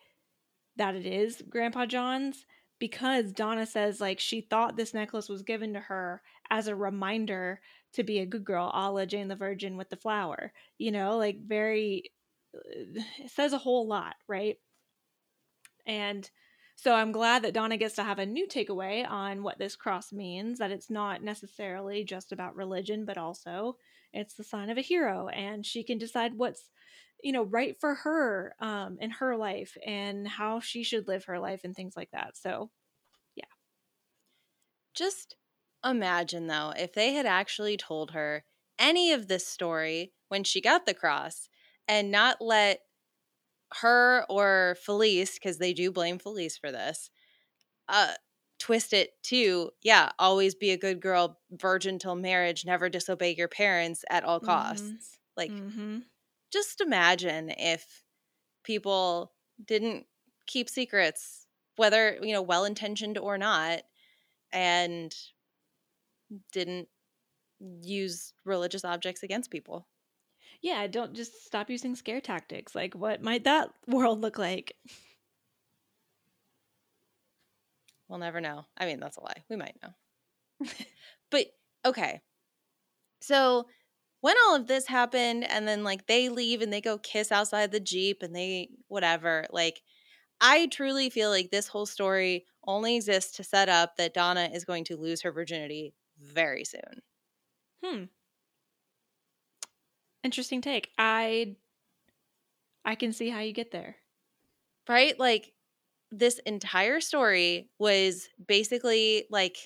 that it is Grandpa John's, because Donna says, like, she thought this necklace was given to her as a reminder to be a good girl, a la Jane the Virgin with the flower, you know, like, very, it says a whole lot, right? And so I'm glad that Donna gets to have a new takeaway on what this cross means, that it's not necessarily just about religion, but also it's the sign of a hero, and she can decide what's, you know, right for her um, in her life and how she should live her life and things like that. So, yeah. Just imagine, though, if they had actually told her any of this story when she got the cross and not let her or Felice, because they do blame Felice for this, uh, twist it to, yeah, always be a good girl, virgin till marriage, never disobey your parents at all costs. Mm-hmm. Like, mm-hmm. Just imagine if people didn't keep secrets, whether, you know, well-intentioned or not, and didn't use religious objects against people. Yeah, don't just stop using scare tactics. Like, what might that world look like? We'll never know. I mean, that's a lie. We might know. But, okay. So when all of this happened and then, like, they leave and they go kiss outside the Jeep and they whatever, like, I truly feel like this whole story only exists to set up that Donna is going to lose her virginity very soon. Hmm. Interesting take. I I can see how you get there. Right? Like, this entire story was basically, like,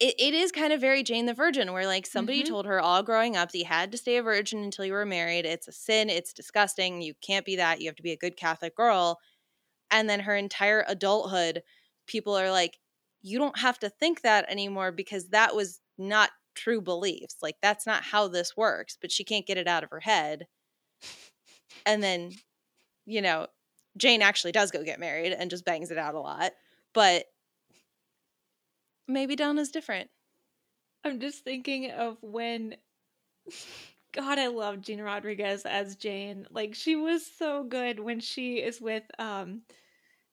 It, it is kind of very Jane the Virgin, where, like, somebody mm-hmm. told her all growing up that you had to stay a virgin until you were married. It's a sin. It's disgusting. You can't be that. You have to be a good Catholic girl. And then her entire adulthood, people are like, you don't have to think that anymore because that was not true beliefs. Like, that's not how this works. But she can't get it out of her head. And then, you know, Jane actually does go get married and just bangs it out a lot. But maybe Donna's different. I'm just thinking of when, God, I love Gina Rodriguez as Jane. Like, she was so good when she is with, um,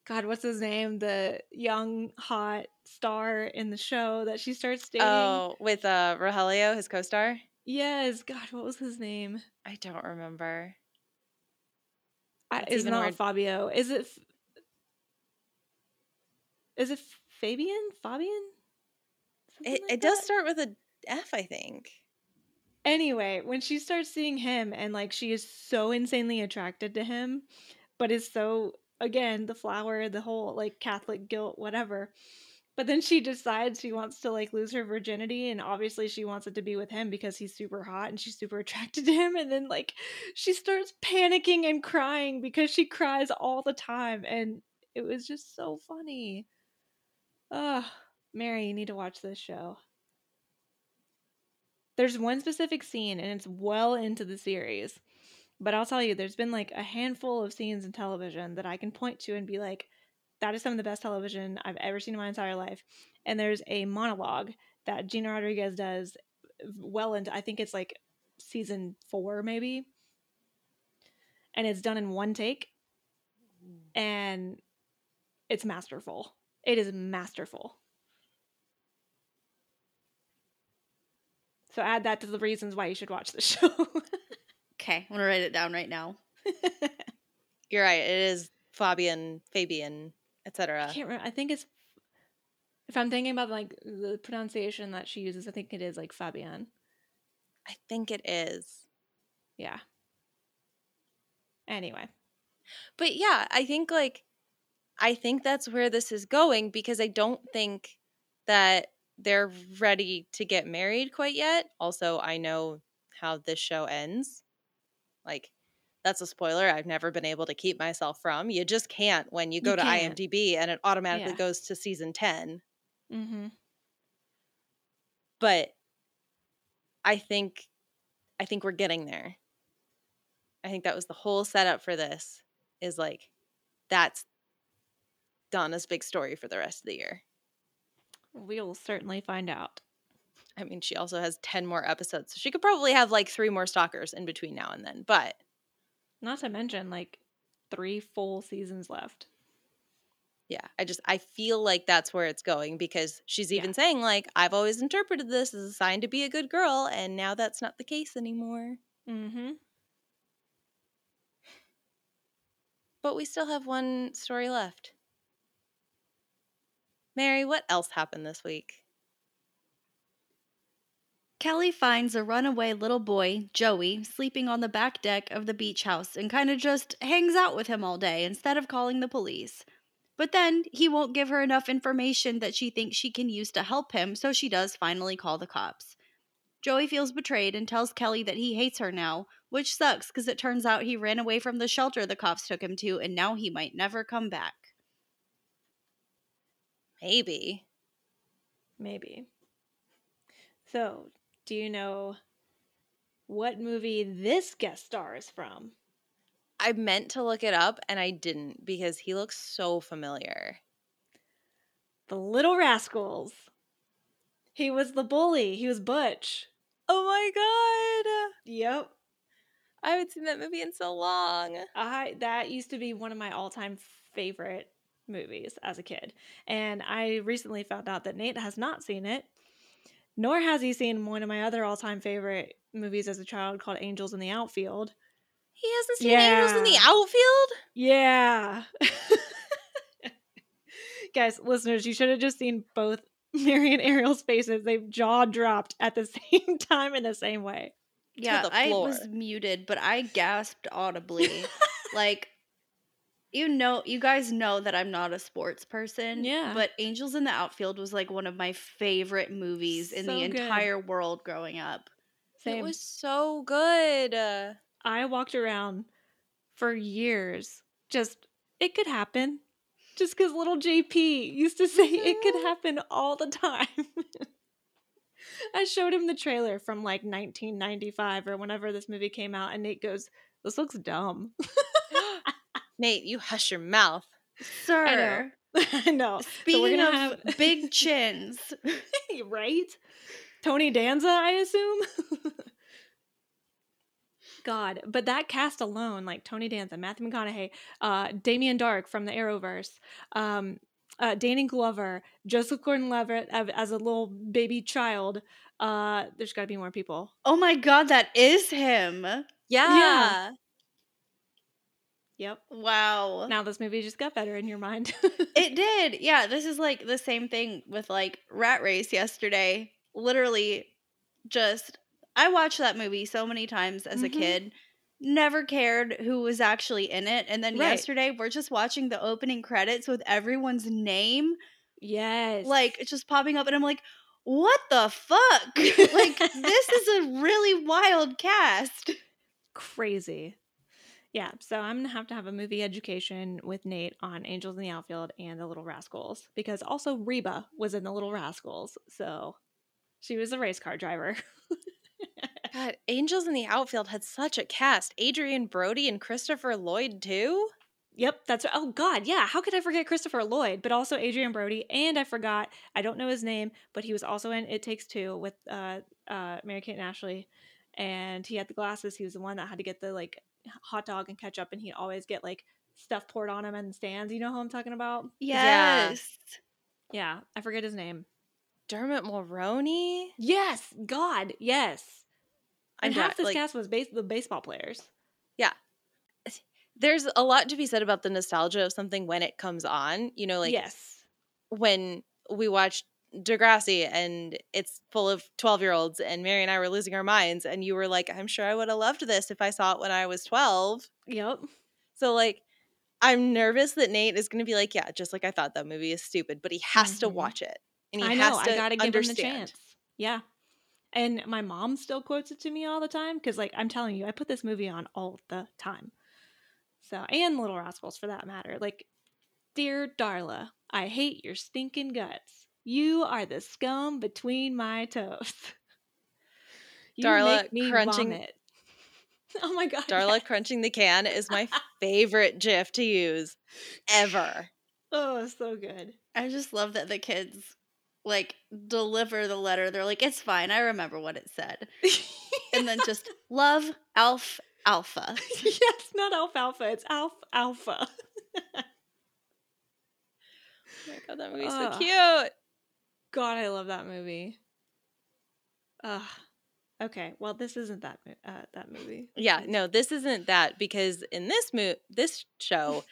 God, what's his name? The young, hot star in the show that she starts dating. Oh, with uh, Rogelio, his co-star? Yes. God, what was his name? I don't remember. I, it's not word- Fabio. Is it? Is it Fabian? Fabian? It, like it does start with a F, I think. Anyway, when she starts seeing him and, like, she is so insanely attracted to him, but is so, again, the flower, the whole, like, Catholic guilt, whatever. But then she decides she wants to, like, lose her virginity, and obviously she wants it to be with him because he's super hot and she's super attracted to him. And then, like, she starts panicking and crying because she cries all the time. And it was just so funny. Oh, Mary, you need to watch this show. There's one specific scene, and it's well into the series. But I'll tell you, there's been, like, a handful of scenes in television that I can point to and be like, that is some of the best television I've ever seen in my entire life. And there's a monologue that Gina Rodriguez does well into, I think it's, like, season four, maybe. And it's done in one take. And it's masterful. It is masterful. So add that to the reasons why you should watch the show. Okay, I'm going to write it down right now. You're right. It is Fabian, Fabian, et cetera. I can't remember. I think it's, if I'm thinking about, like, the pronunciation that she uses, I think it is, like, Fabian. I think it is. Yeah. Anyway. But yeah, I think, like, I think that's where this is going, because I don't think that they're ready to get married quite yet. Also, I know how this show ends. Like, that's a spoiler I've never been able to keep myself from. You just can't when you go you to can't. IMDb and it automatically yeah. goes to season ten. Mm-hmm. But I think, I think we're getting there. I think that was the whole setup for this, is like, that's Donna's big story for the rest of the year. We will certainly find out. I mean, she also has ten more episodes, so she could probably have like three more stalkers in between now and then, but. Not to mention like three full seasons left. Yeah, I just, I feel like that's where it's going, because she's even yeah. saying like, I've always interpreted this as a sign to be a good girl, and now that's not the case anymore. Mm-hmm. But we still have one story left. Mary, what else happened this week? Kelly finds a runaway little boy, Joey, sleeping on the back deck of the beach house and kind of just hangs out with him all day instead of calling the police. But then he won't give her enough information that she thinks she can use to help him, so she does finally call the cops. Joey feels betrayed and tells Kelly that he hates her now, which sucks because it turns out he ran away from the shelter the cops took him to, and now he might never come back. Maybe. Maybe. So, do you know what movie this guest star is from? I meant to look it up, and I didn't, because he looks so familiar. The Little Rascals. He was the bully. He was Butch. Oh my god! Yep. I haven't seen that movie in so long. I that used to be one of my all-time favorite movies as a kid. And I recently found out that Nate has not seen it, nor has he seen one of my other all-time favorite movies as a child called Angels in the Outfield. He hasn't seen yeah. Angels in the Outfield? Yeah. Guys, listeners, you should have just seen both Mary and Ariel's faces. They've jaw dropped at the same time in the same way. Yeah, I was muted, but I gasped audibly. Like, you know, you guys know that I'm not a sports person. Yeah. But Angels in the Outfield was like one of my favorite movies so in the good. entire world growing up. Same. It was so good. Uh, I walked around for years. Just, it could happen. Just because little J P used to say it could happen all the time. I showed him the trailer from like nineteen ninety-five or whenever this movie came out, and Nate goes, "This looks dumb." Nate, you hush your mouth. Sir. I know. I know. Speaking so of have... big chins. Right? Tony Danza, I assume? God. But that cast alone, like Tony Danza, Matthew McConaughey, uh, Damian Dark from the Arrowverse, um, uh, Danny Glover, Joseph Gordon-Levitt as a little baby child. Uh, there's got to be more people. Oh my God, that is him. Yeah. Yeah. Yep. Wow. Now this movie just got better in your mind. It did. Yeah. This is like the same thing with like Rat Race yesterday. Literally just, I watched that movie so many times as mm-hmm. a kid. Never cared who was actually in it. And then right. yesterday we're just watching the opening credits with everyone's name. Yes. Like it's just popping up and I'm like, what the fuck? Like this is a really wild cast. Crazy. Yeah, so I'm going to have to have a movie education with Nate on Angels in the Outfield and The Little Rascals, because also Reba was in The Little Rascals, so she was a race car driver. God, Angels in the Outfield had such a cast. Adrian Brody and Christopher Lloyd, too? Yep, that's – oh, God, yeah. How could I forget Christopher Lloyd, but also Adrian Brody, and I forgot – I don't know his name, but he was also in It Takes Two with uh, uh, Mary-Kate and Ashley, and he had the glasses. He was the one that had to get the, like – hot dog and ketchup, and he'd always get like stuff poured on him in the stands. You know who I'm talking about? Yes. Yeah. yeah. I forget his name. Dermot Mulroney? Yes. God. Yes. And I'm half this like, cast was base- the baseball players. Yeah. There's a lot to be said about the nostalgia of something when it comes on. You know, like yes. when we watched Degrassi and it's full of twelve year olds and Mary and I were losing our minds, and you were like, I'm sure I would have loved this if I saw it when I was twelve. Yep. So like I'm nervous that Nate is going to be like, yeah, just like I thought, that movie is stupid, but he has mm-hmm. to watch it, and he I has know, to I gotta give understand. Him the chance. Yeah. And my mom still quotes it to me all the time because, like, I'm telling you, I put this movie on all the time. So, and Little Rascals for that matter. Like, dear Darla, I hate your stinking guts. You are the scum between my toes. You Darla make me crunching vomit. Oh my god. Darla yes. crunching the can is my favorite gif to use ever. Oh, so good. I just love that the kids like deliver the letter. They're like, it's fine. I remember what it said. And then just love Alf Alpha. Yes, not Alf Alpha. It's Alf Alpha. Oh my god, that movie's oh. so cute. God, I love that movie. Ugh. Okay, well, this isn't that uh, that movie. Yeah, no, this isn't that because in this mo- this show,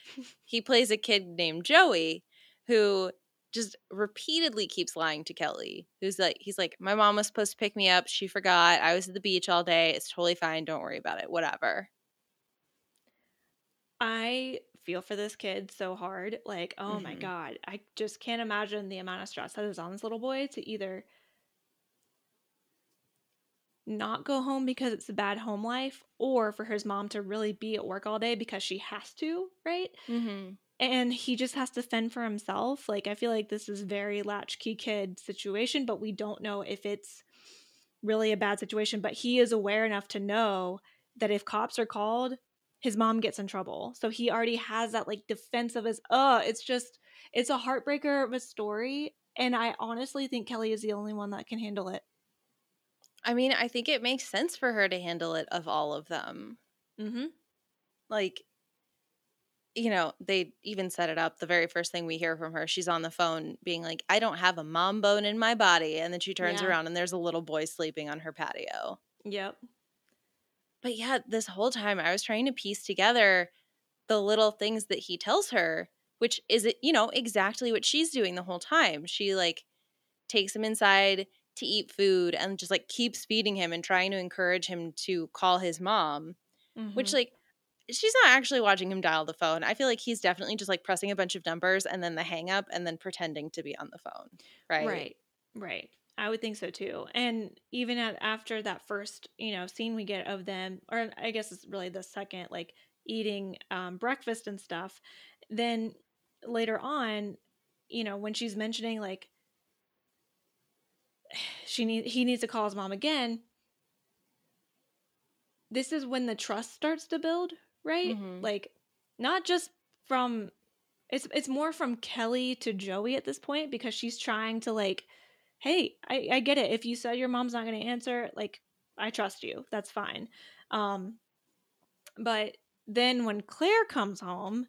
he plays a kid named Joey who just repeatedly keeps lying to Kelly. Who's like, he's like, my mom was supposed to pick me up. She forgot. I was at the beach all day. It's totally fine. Don't worry about it. Whatever. I feel for this kid so hard. Like, oh mm-hmm. my God. I just can't imagine the amount of stress that is on this little boy to either not go home because it's a bad home life, or for his mom to really be at work all day because she has to, right? Mm-hmm. And he just has to fend for himself. Like, I feel like this is very latchkey kid situation, but we don't know if it's really a bad situation. But he is aware enough to know that if cops are called, his mom gets in trouble. So he already has that, like, defense of his, oh, it's just, it's a heartbreaker of a story. And I honestly think Kelly is the only one that can handle it. I mean, I think it makes sense for her to handle it of all of them. Mm-hmm. Like, you know, they even set it up. The very first thing we hear from her, she's on the phone being like, I don't have a mom bone in my body. And then she turns yeah. around and there's a little boy sleeping on her patio. Yep. But yeah, this whole time I was trying to piece together the little things that he tells her, which is, you know, exactly what she's doing the whole time. She, like, takes him inside to eat food and just, like, keeps feeding him and trying to encourage him to call his mom, mm-hmm. which, like, she's not actually watching him dial the phone. I feel like he's definitely just, like, pressing a bunch of numbers and then the hang up and then pretending to be on the phone, right? Right, right. I would think so, too. And even at, after that first, you know, scene we get of them, or I guess it's really the second, like, eating um, breakfast and stuff, then later on, you know, when she's mentioning, like, she need, he needs to call his mom again. This is when the trust starts to build, right? Mm-hmm. Like, not just from it's it's more from Kelly to Joey at this point, because she's trying to, like, hey, I, I get it. If you said your mom's not going to answer, like, I trust you. That's fine. Um, but then when Claire comes home,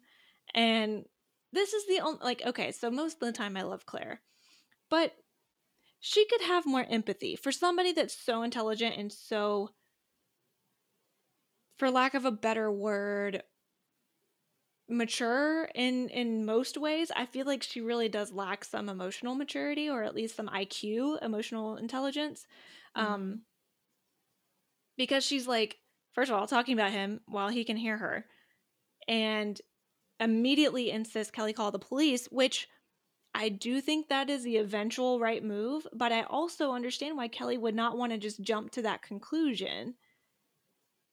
and this is the only, like, okay, so most of the time I love Claire, but she could have more empathy for somebody that's so intelligent and so, for lack of a better word, mature in, in most ways. I feel like she really does lack some emotional maturity, or at least some I Q, emotional intelligence. Mm-hmm. Um, because she's, like, first of all, talking about him while he can hear her, and immediately insists Kelly call the police, which I do think that is the eventual right move, but I also understand why Kelly would not want to just jump to that conclusion,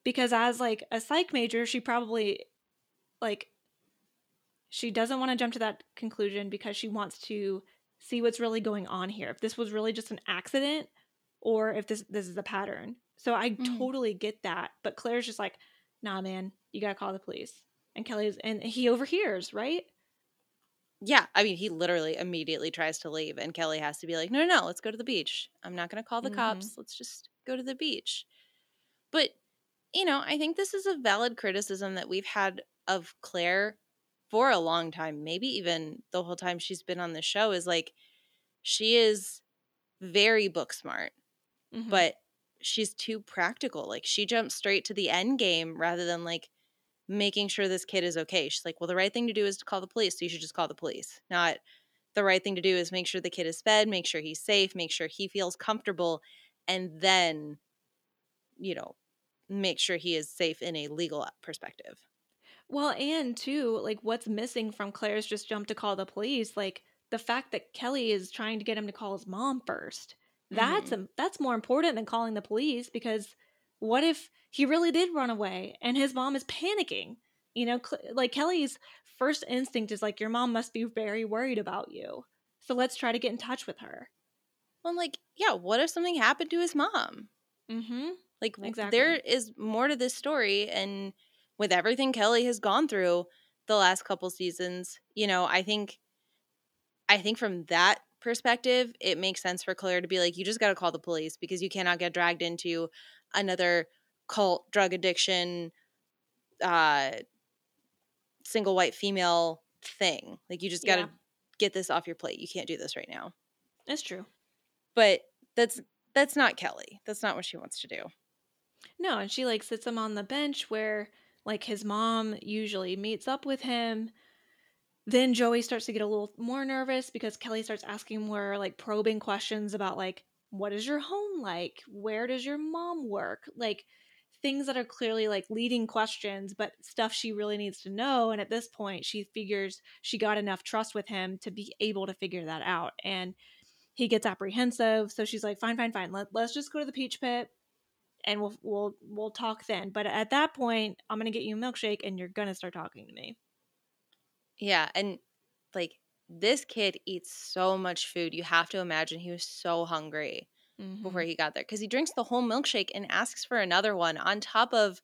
because as, like, a psych major, she probably, like, she doesn't want to jump to that conclusion because she wants to see what's really going on here. If this was really just an accident, or if this this is a pattern. So I mm-hmm. totally get that, but Claire's just like, nah, man, you got to call the police. And Kelly's, and he overhears, right? Yeah, I mean, he literally immediately tries to leave, and Kelly has to be like, no, no, no, let's go to the beach. I'm not going to call the mm-hmm. cops. Let's just go to the beach. But, you know, I think this is a valid criticism that we've had of Claire for a long time, maybe even the whole time she's been on the show, is, like, she is very book smart, mm-hmm. but she's too practical. Like, she jumps straight to the end game rather than, like, making sure this kid is okay. She's like, well, the right thing to do is to call the police, so you should just call the police. Not the right thing to do is make sure the kid is fed, make sure he's safe, make sure he feels comfortable, and then, you know, make sure he is safe in a legal perspective. Well, and too, like, what's missing from Claire's just jump to call the police, like, the fact that Kelly is trying to get him to call his mom first. That's mm-hmm. a, that's more important than calling the police, because what if he really did run away and his mom is panicking? You know, cl- like Kelly's first instinct is like, your mom must be very worried about you, so let's try to get in touch with her. Well, like, yeah, what if something happened to his mom? Mm-hmm. Like, exactly. There is more to this story, and with everything Kelly has gone through the last couple seasons, you know, I think, I think from that perspective, it makes sense for Claire to be like, you just got to call the police, because you cannot get dragged into another cult, drug addiction, uh, single white female thing. Like, you just got to yeah. get this off your plate. You can't do this right now. That's true. But that's that's not Kelly. That's not what she wants to do. No, and she like sits him on the bench where like his mom usually meets up with him. Then Joey starts to get a little more nervous because Kelly starts asking more like probing questions about like, what is your home like? Where does your mom work? Like things that are clearly like leading questions, but stuff she really needs to know. And at this point, she figures she got enough trust with him to be able to figure that out. And he gets apprehensive. So she's like, fine, fine, fine. Let, let's just go to the Peach Pit and we'll, we'll, we'll talk then. But at that point, I'm going to get you a milkshake and you're going to start talking to me. Yeah. And like, this kid eats so much food. You have to imagine he was so hungry mm-hmm. before he got there, because he drinks the whole milkshake and asks for another one on top of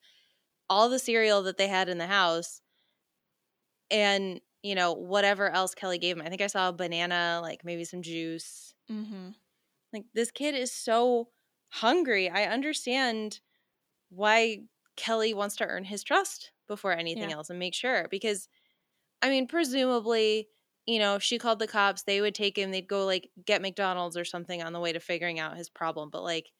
all the cereal that they had in the house. And, you know, whatever else Kelly gave him. I think I saw a banana, like maybe some juice. Mm-hmm. Like, this kid is so hungry. I understand why Kelly wants to earn his trust before anything yeah. else and make sure. Because, I mean, presumably, you know, if she called the cops, they would take him. They'd go, like, get McDonald's or something on the way to figuring out his problem. But, like,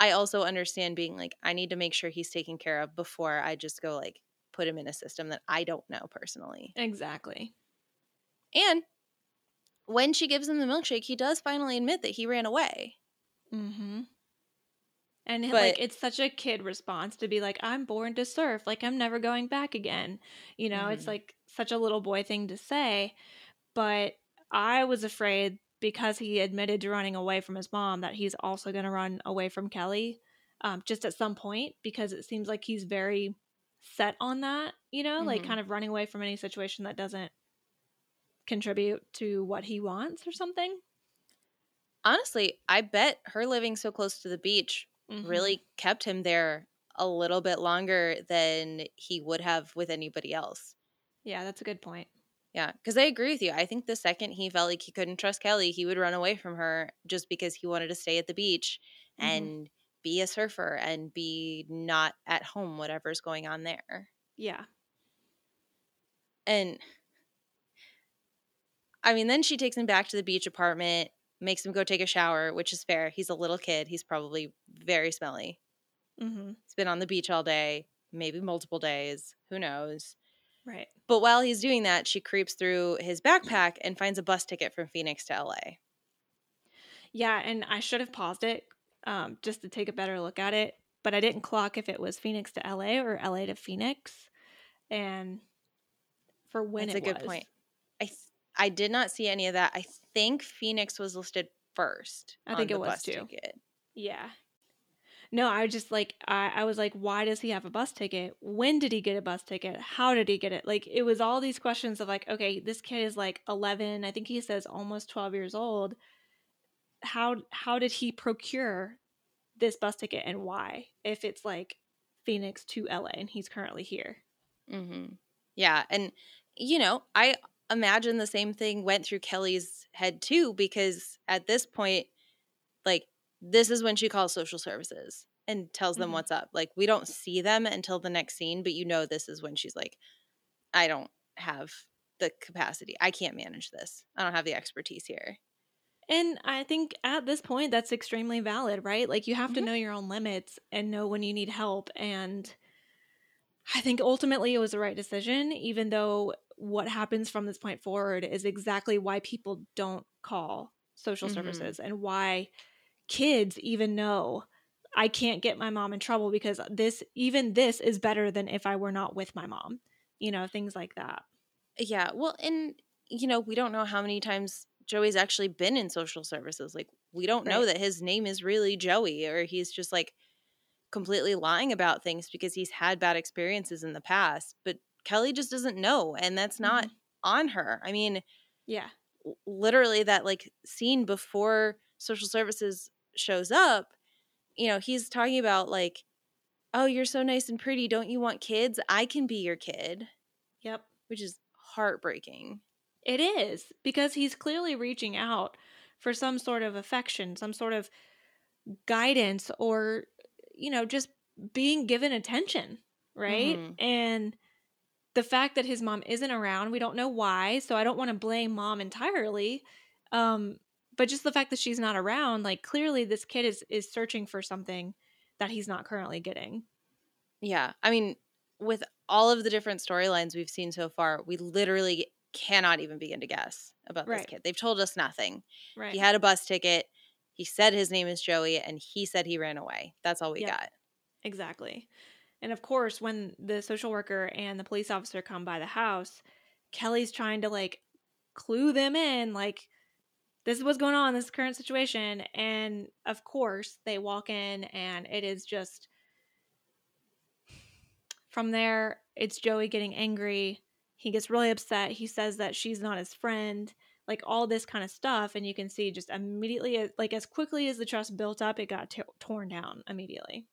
I also understand being like, I need to make sure he's taken care of before I just go, like, put him in a system that I don't know personally. Exactly. And when she gives him the milkshake, he does finally admit that he ran away. Mm-hmm. And but, like, it's such a kid response to be like, I'm born to surf. Like, I'm never going back again. You know, mm-hmm. it's like such a little boy thing to say. But I was afraid, because he admitted to running away from his mom, that he's also going to run away from Kelly um, just at some point, because it seems like he's very set on that, you know, mm-hmm. like kind of running away from any situation that doesn't contribute to what he wants or something. Honestly, I bet her living so close to the beach mm-hmm. really kept him there a little bit longer than he would have with anybody else. Yeah, that's a good point. Yeah, because I agree with you. I think the second he felt like he couldn't trust Kelly, he would run away from her just because he wanted to stay at the beach mm-hmm. and be a surfer and be not at home, whatever's going on there. Yeah. And I mean, then she takes him back to the beach apartment, makes him go take a shower, which is fair. He's a little kid. He's probably very smelly. Mm-hmm. He's been on the beach all day, maybe multiple days. Who knows? Right. But while he's doing that, she creeps through his backpack and finds a bus ticket from Phoenix to L A. Yeah, and I should have paused it Um, just to take a better look at it, but I didn't clock if it was Phoenix to L A or L A to Phoenix, and for when it was. That's a good point. I th- I did not see any of that. I think Phoenix was listed first. I think it was too. Yeah. No, I just like I, I was like, why does he have a bus ticket? When did he get a bus ticket? How did he get it? Like, it was all these questions of like, okay, this kid is like eleven. I think he says almost twelve years old. How how did he procure this bus ticket, and why, if it's like Phoenix to L A and he's currently here? Mm-hmm. Yeah. And, you know, I imagine the same thing went through Kelly's head too, because at this point, like, this is when she calls social services and tells them mm-hmm. what's up. Like, we don't see them until the next scene, but you know, this is when she's like, I don't have the capacity. I can't manage this. I don't have the expertise here. And I think at this point, that's extremely valid, right? Like, you have mm-hmm. to know your own limits and know when you need help. And I think ultimately it was the right decision, even though what happens from this point forward is exactly why people don't call social mm-hmm. services, and why kids even know, I can't get my mom in trouble because this, even this is better than if I were not with my mom, you know, things like that. Yeah. Well, and, you know, we don't know how many times Joey's actually been in social services. Like, We don't right. know that his name is really Joey, or he's just like completely lying about things because he's had bad experiences in the past. But Kelly just doesn't know, and that's not mm-hmm. on her. I mean, yeah, literally that like scene before social services shows up, you know, he's talking about like, oh, you're so nice and pretty. Don't you want kids? I can be your kid. Yep. Which is heartbreaking. It is, because he's clearly reaching out for some sort of affection, some sort of guidance, or, you know, just being given attention, right? Mm-hmm. And the fact that his mom isn't around, we don't know why, so I don't want to blame mom entirely. Um, but just the fact that she's not around, like, clearly this kid is, is searching for something that he's not currently getting. Yeah. I mean, with all of the different storylines we've seen so far, we literally cannot even begin to guess about right. this kid. They've told us nothing. Right. He had a bus ticket. He said his name is Joey, and he said he ran away. That's all we yep. got. Exactly. And of course, when the social worker and the police officer come by the house, Kelly's trying to like clue them in, like, this is what's going on, this current situation. And of course, they walk in, and it is just from there, it's Joey getting angry. He gets really upset. He says that she's not his friend, like all this kind of stuff. And you can see just immediately, like as quickly as the trust built up, it got t- torn down immediately.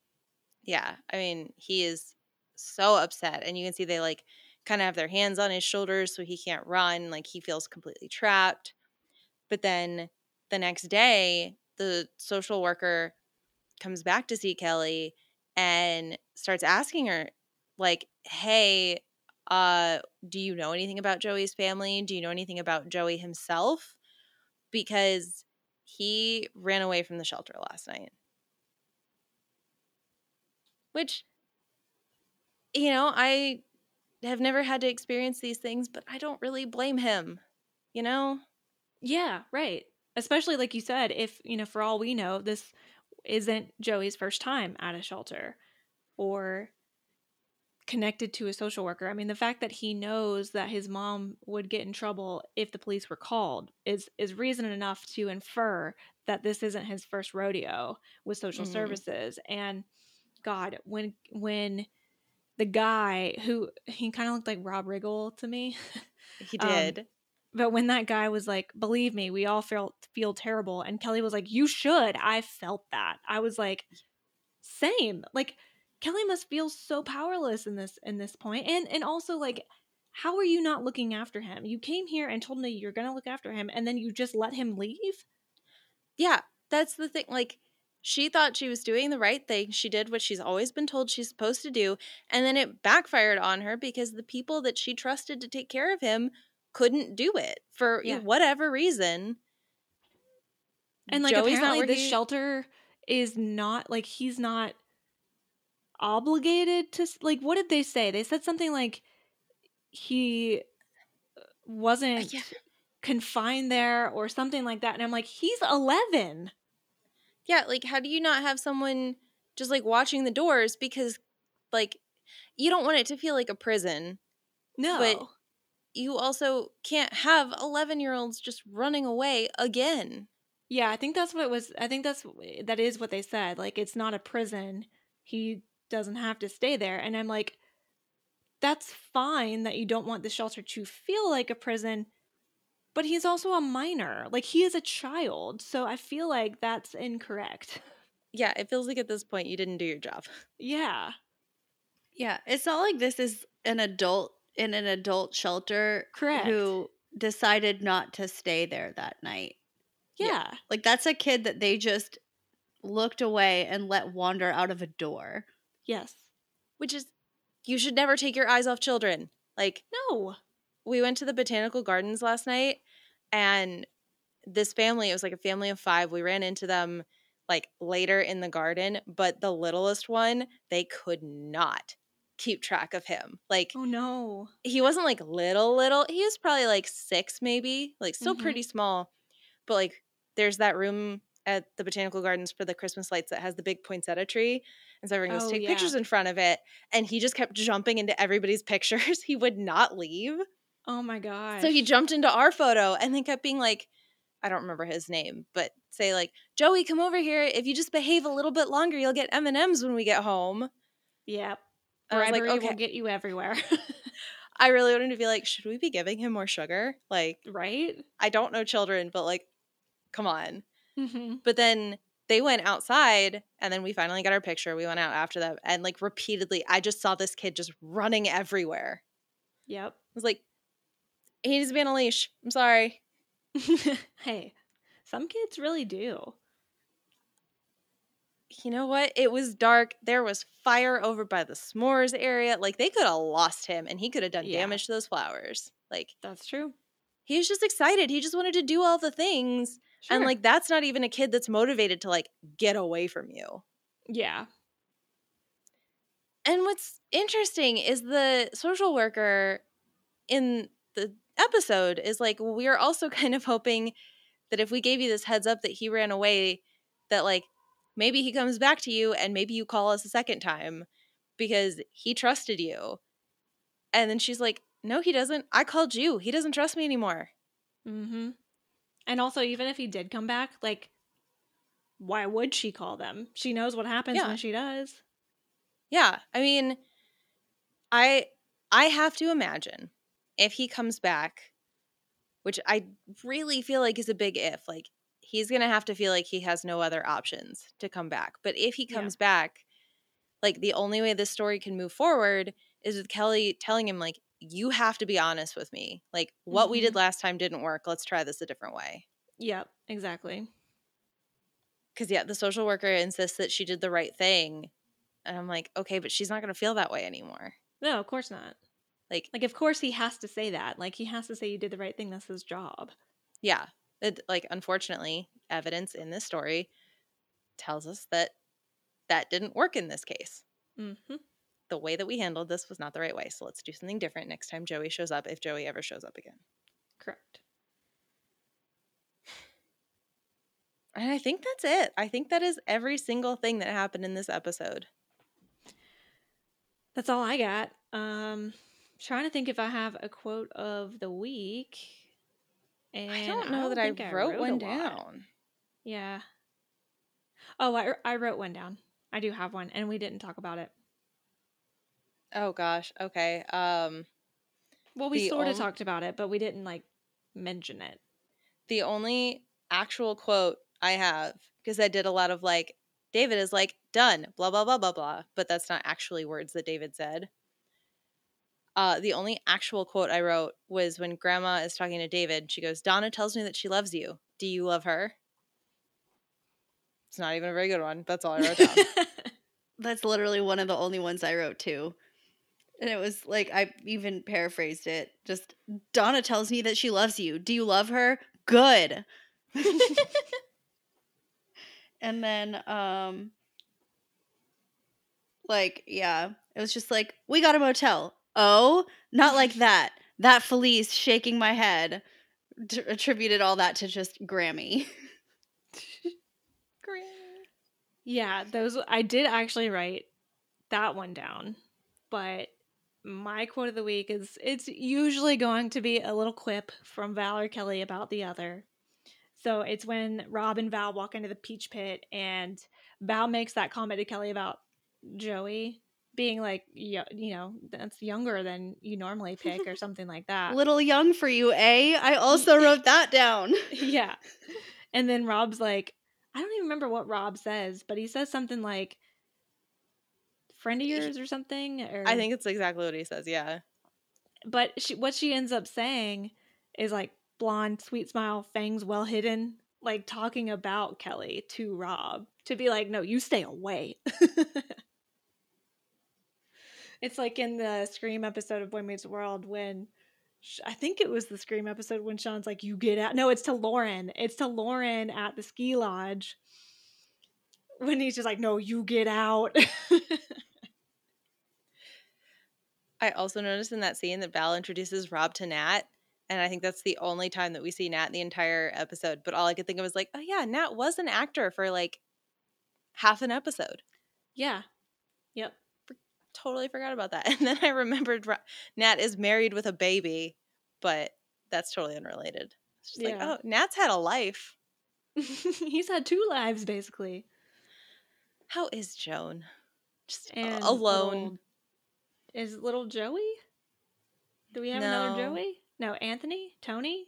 Yeah. I mean, he is so upset. And you can see they like kind of have their hands on his shoulders so he can't run. Like he feels completely trapped. But then the next day, the social worker comes back to see Kelly and starts asking her like, hey, Uh, do you know anything about Joey's family? Do you know anything about Joey himself? Because he ran away from the shelter last night. Which, you know, I have never had to experience these things, but I don't really blame him, you know? Yeah, right. Especially like you said, if, you know, for all we know, this isn't Joey's first time at a shelter or connected to a social worker. I mean, the fact that he knows that his mom would get in trouble if the police were called is is reason enough to infer that this isn't his first rodeo with social mm. services. And God, when when the guy who he kind of looked like Rob Riggle to me, he did. Um, but when that guy was like, "Believe me, we all feel feel terrible," and Kelly was like, "You should." I felt that. I was like, "Same." Like, Kelly must feel so powerless in this in this point. And and also, like, how are you not looking after him? You came here and told me you're going to look after him, and then you just let him leave? Yeah, that's the thing. Like, she thought she was doing the right thing. She did what she's always been told she's supposed to do, and then it backfired on her because the people that she trusted to take care of him couldn't do it for yeah. whatever reason. And, like, Joey's apparently this shelter is not, like, he's not obligated to, like, what did they say? They said something like he wasn't yeah. confined there or something like that, and I'm like, he's eleven. Yeah, like, how do you not have someone just like watching the doors? Because, like, you don't want it to feel like a prison. No, but you also can't have eleven year olds just running away again. Yeah, I think that's what it was. I think that's that is what they said, like, it's not a prison, he doesn't have to stay there. And I'm like, that's fine that you don't want the shelter to feel like a prison, but he's also a minor. Like, he is a child. So I feel like that's incorrect. Yeah, it feels like at this point you didn't do your job. Yeah. Yeah, it's not like this is an adult in an adult shelter Correct. Who decided not to stay there that night. Yeah. yeah. Like, that's a kid that they just looked away and let wander out of a door. Yes. Which is, you should never take your eyes off children. Like, no. We went to the botanical gardens last night, and this family, it was like a family of five. We ran into them like later in the garden, but the littlest one, they could not keep track of him. Like, oh no. He wasn't like little, little. He was probably like six, maybe. Like, still mm-hmm. pretty small. But, like, there's that room at the botanical gardens for the Christmas lights that has the big poinsettia tree. And so everyone goes oh, to take yeah. pictures in front of it. And he just kept jumping into everybody's pictures. He would not leave. Oh my God. So he jumped into our photo and then kept being like, I don't remember his name, but say like, Joey, come over here. If you just behave a little bit longer, you'll get M and M's when we get home. Yeah. Bribery like, okay. will get you everywhere. I really wanted to be like, should we be giving him more sugar? Like, right? I don't know children, but like, come on. Mm-hmm. But then they went outside and then we finally got our picture. We went out after that. And like repeatedly, I just saw this kid just running everywhere. Yep. I was like, he needs to be on a leash. I'm sorry. Hey, some kids really do. You know what? It was dark. There was fire over by the s'mores area. Like, they could have lost him, and he could have done yeah. damage to those flowers. Like, that's true. He was just excited. He just wanted to do all the things. Sure. And, like, that's not even a kid that's motivated to, like, get away from you. Yeah. And what's interesting is the social worker in the episode is, like, we are also kind of hoping that if we gave you this heads up that he ran away, that, like, maybe he comes back to you and maybe you call us a second time because he trusted you. And then she's like, no, he doesn't. I called you. He doesn't trust me anymore. Mm-hmm. And also, even if he did come back, like, why would she call them? She knows what happens yeah. when she does. Yeah. I mean, I I have to imagine if he comes back, which I really feel like is a big if, like, he's going to have to feel like he has no other options to come back. But if he comes yeah. back, like, the only way this story can move forward is with Kelly telling him, like, you have to be honest with me. Like, what mm-hmm. we did last time didn't work. Let's try this a different way. Yep, exactly. Because, yeah, the social worker insists that she did the right thing. And I'm like, okay, but she's not going to feel that way anymore. No, of course not. Like, like, of course he has to say that. Like, he has to say you did the right thing. That's his job. Yeah. It, like, unfortunately, evidence in this story tells us that that didn't work in this case. Mm-hmm. The way that we handled this was not the right way, so let's do something different next time Joey shows up, if Joey ever shows up again. Correct. And I think that's it. I think that is every single thing that happened in this episode. That's all I got. Um, trying to think if I have a quote of the week. And I don't know I don't that I wrote, I wrote one down. Yeah. Oh, I I wrote one down. I do have one, and we didn't talk about it. Oh gosh. Okay. Um. Well, we sort of on- talked about it, but we didn't like mention it. The only actual quote I have, because I did a lot of like, David is like done, blah blah blah blah blah, but that's not actually words that David said. Uh, the only actual quote I wrote was when Grandma is talking to David. She goes, Donna tells me that she loves you. Do you love her? It's not even a very good one. That's all I wrote down. That's literally one of the only ones I wrote, too. And it was like, I even paraphrased it. Just, Donna tells me that she loves you. Do you love her? Good. And then, um, like, yeah. It was just like, we got a motel. Oh, not like that. That Felice shaking my head t- attributed all that to just Grammy. Grammy. Yeah, those I did actually write that one down. But my quote of the week is, it's usually going to be a little quip from Val or Kelly about the other. So it's when Rob and Val walk into the Peach Pit and Val makes that comment to Kelly about Joey being like, you know, that's younger than you normally pick or something like that. Little young for you, eh? I also wrote that down. Yeah. And then Rob's like, I don't even remember what Rob says, but he says something like, friend of yours or something. Or... I think it's exactly what he says, yeah. But she, what she ends up saying is like, blonde, sweet smile, fangs well hidden. Like talking about Kelly to Rob to be like, no, you stay away. It's like in the Scream episode of Boy Meets World when – I think it was the Scream episode when Sean's like, you get out – no, it's to Lauren. It's to Lauren at the ski lodge when he's just like, no, you get out. I also noticed in that scene that Val introduces Rob to Nat, and I think that's the only time that we see Nat in the entire episode. But all I could think of was like, oh, yeah, Nat was an actor for like half an episode. Yeah. Yep. Totally forgot about that. And then I remembered Nat is married with a baby, but that's totally unrelated. Just yeah. like, oh, Nat's had a life. He's had two lives, basically. How is Joan? Just and alone. Old. Is little Joey? Do we have no. another Joey? No, Anthony? Tony?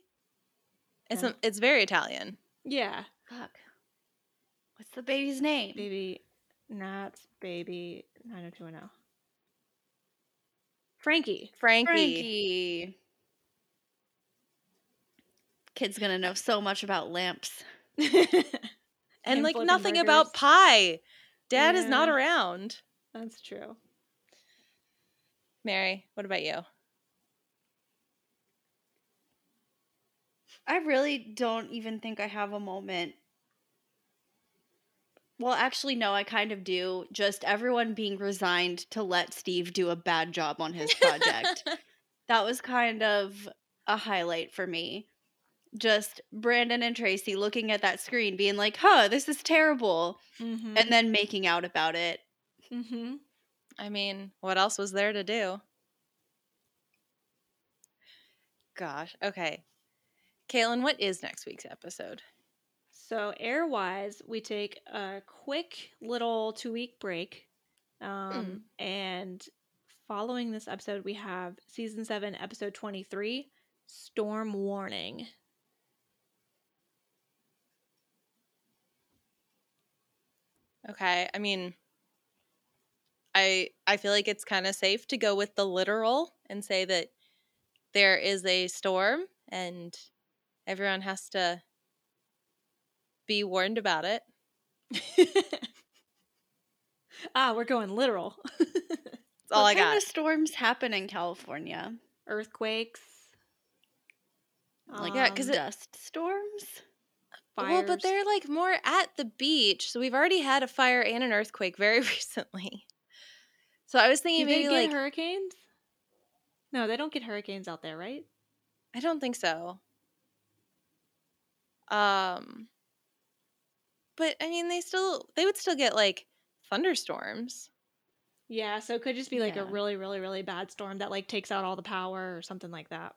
It's no. a, it's very Italian. Yeah. Fuck. What's the baby's name? Baby, not baby nine oh two one oh. Frankie. Frankie. Frankie. Kid's gonna know so much about lamps. and, and like nothing burgers. About pie. Dad yeah. is not around. That's true. Mary, what about you? I really don't even think I have a moment. Well, actually, no, I kind of do. Just everyone being resigned to let Steve do a bad job on his project. That was kind of a highlight for me. Just Brandon and Tracy looking at that screen being like, huh, this is terrible. Mm-hmm. And then making out about it. Mm-hmm. I mean, what else was there to do? Gosh. Okay. Caitlin, what is next week's episode? So air-wise, we take a quick little two-week break. Um, mm. And following this episode, we have Season seven, Episode twenty-three, Storm Warning. Okay. I mean, I I feel like it's kind of safe to go with the literal and say that there is a storm and everyone has to be warned about it. Ah, we're going literal. That's all I got. What kind of storms happen in California? Earthquakes. Like um, yeah, because dust it, storms. Fires. Well, but they're like more at the beach, so we've already had a fire and an earthquake very recently. So I was thinking Do maybe they get like hurricanes. No, they don't get hurricanes out there, right? I don't think so. Um, but I mean, they still they would still get like thunderstorms. Yeah, so it could just be like yeah. a really, really, really bad storm that like takes out all the power or something like that.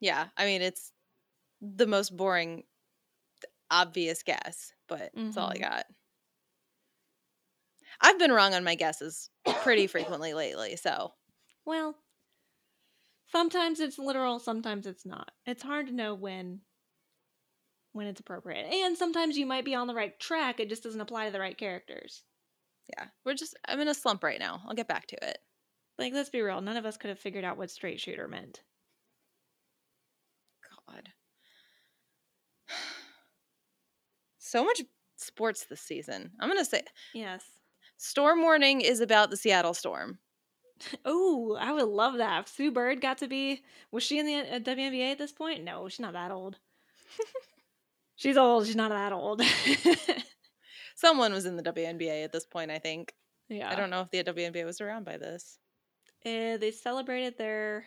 Yeah, I mean it's the most boring, obvious guess, but mm-hmm. that's all I got. I've been wrong on my guesses pretty frequently lately, so. Well, sometimes it's literal, sometimes it's not. It's hard to know when when it's appropriate. And sometimes you might be on the right track, it just doesn't apply to the right characters. Yeah, we're just, I'm in a slump right now. I'll get back to it. Like, let's be real, none of us could have figured out what straight shooter meant. God. So much sports this season. I'm going to say. Yes. Storm Warning is about the Seattle Storm. Oh, I would love that. If Sue Bird got to be, was she in the W N B A at this point? No, she's not that old. She's old. She's not that old. Someone was in the W N B A at this point, I think. Yeah. I don't know if the W N B A was around by this. Uh, they celebrated their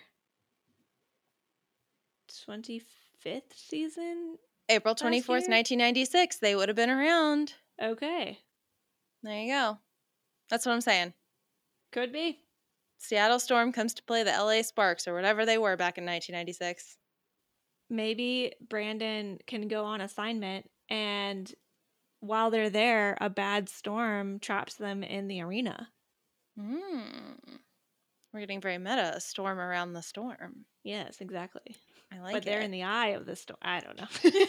twenty-fifth season. April twenty-fourth, nineteen ninety-six. They would have been around. Okay. There you go. That's what I'm saying. Could be. Seattle Storm comes to play the L A Sparks or whatever they were back in nineteen ninety-six. Maybe Brandon can go on assignment and while they're there, a bad storm traps them in the arena. Mm. We're getting very meta. A storm around the storm. Yes, exactly. I like it. But they're it. in the eye of the storm. I don't know.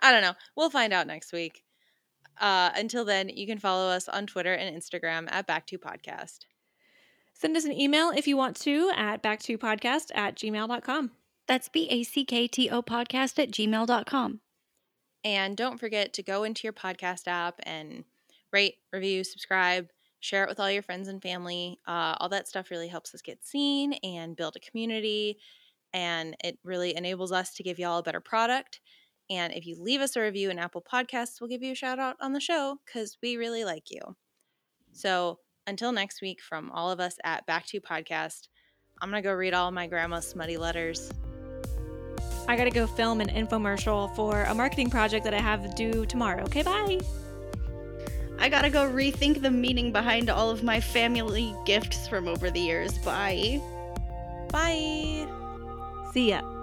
I don't know. We'll find out next week. Uh, until then, you can follow us on Twitter and Instagram at Back two Podcast. Send us an email if you want to at back two podcast at gmail dot com. That's B A C K T O podcast at gmail dot com. And don't forget to go into your podcast app and rate, review, subscribe, share it with all your friends and family. Uh, all that stuff really helps us get seen and build a community. And it really enables us to give y'all a better product. And if you leave us a review in Apple Podcasts, we'll give you a shout out on the show because we really like you. So until next week, from all of us at Back two Podcast, I'm going to go read all my grandma's smutty letters. I got to go film an infomercial for a marketing project that I have due tomorrow. Okay, bye. I got to go rethink the meaning behind all of my family gifts from over the years. Bye. Bye. See ya.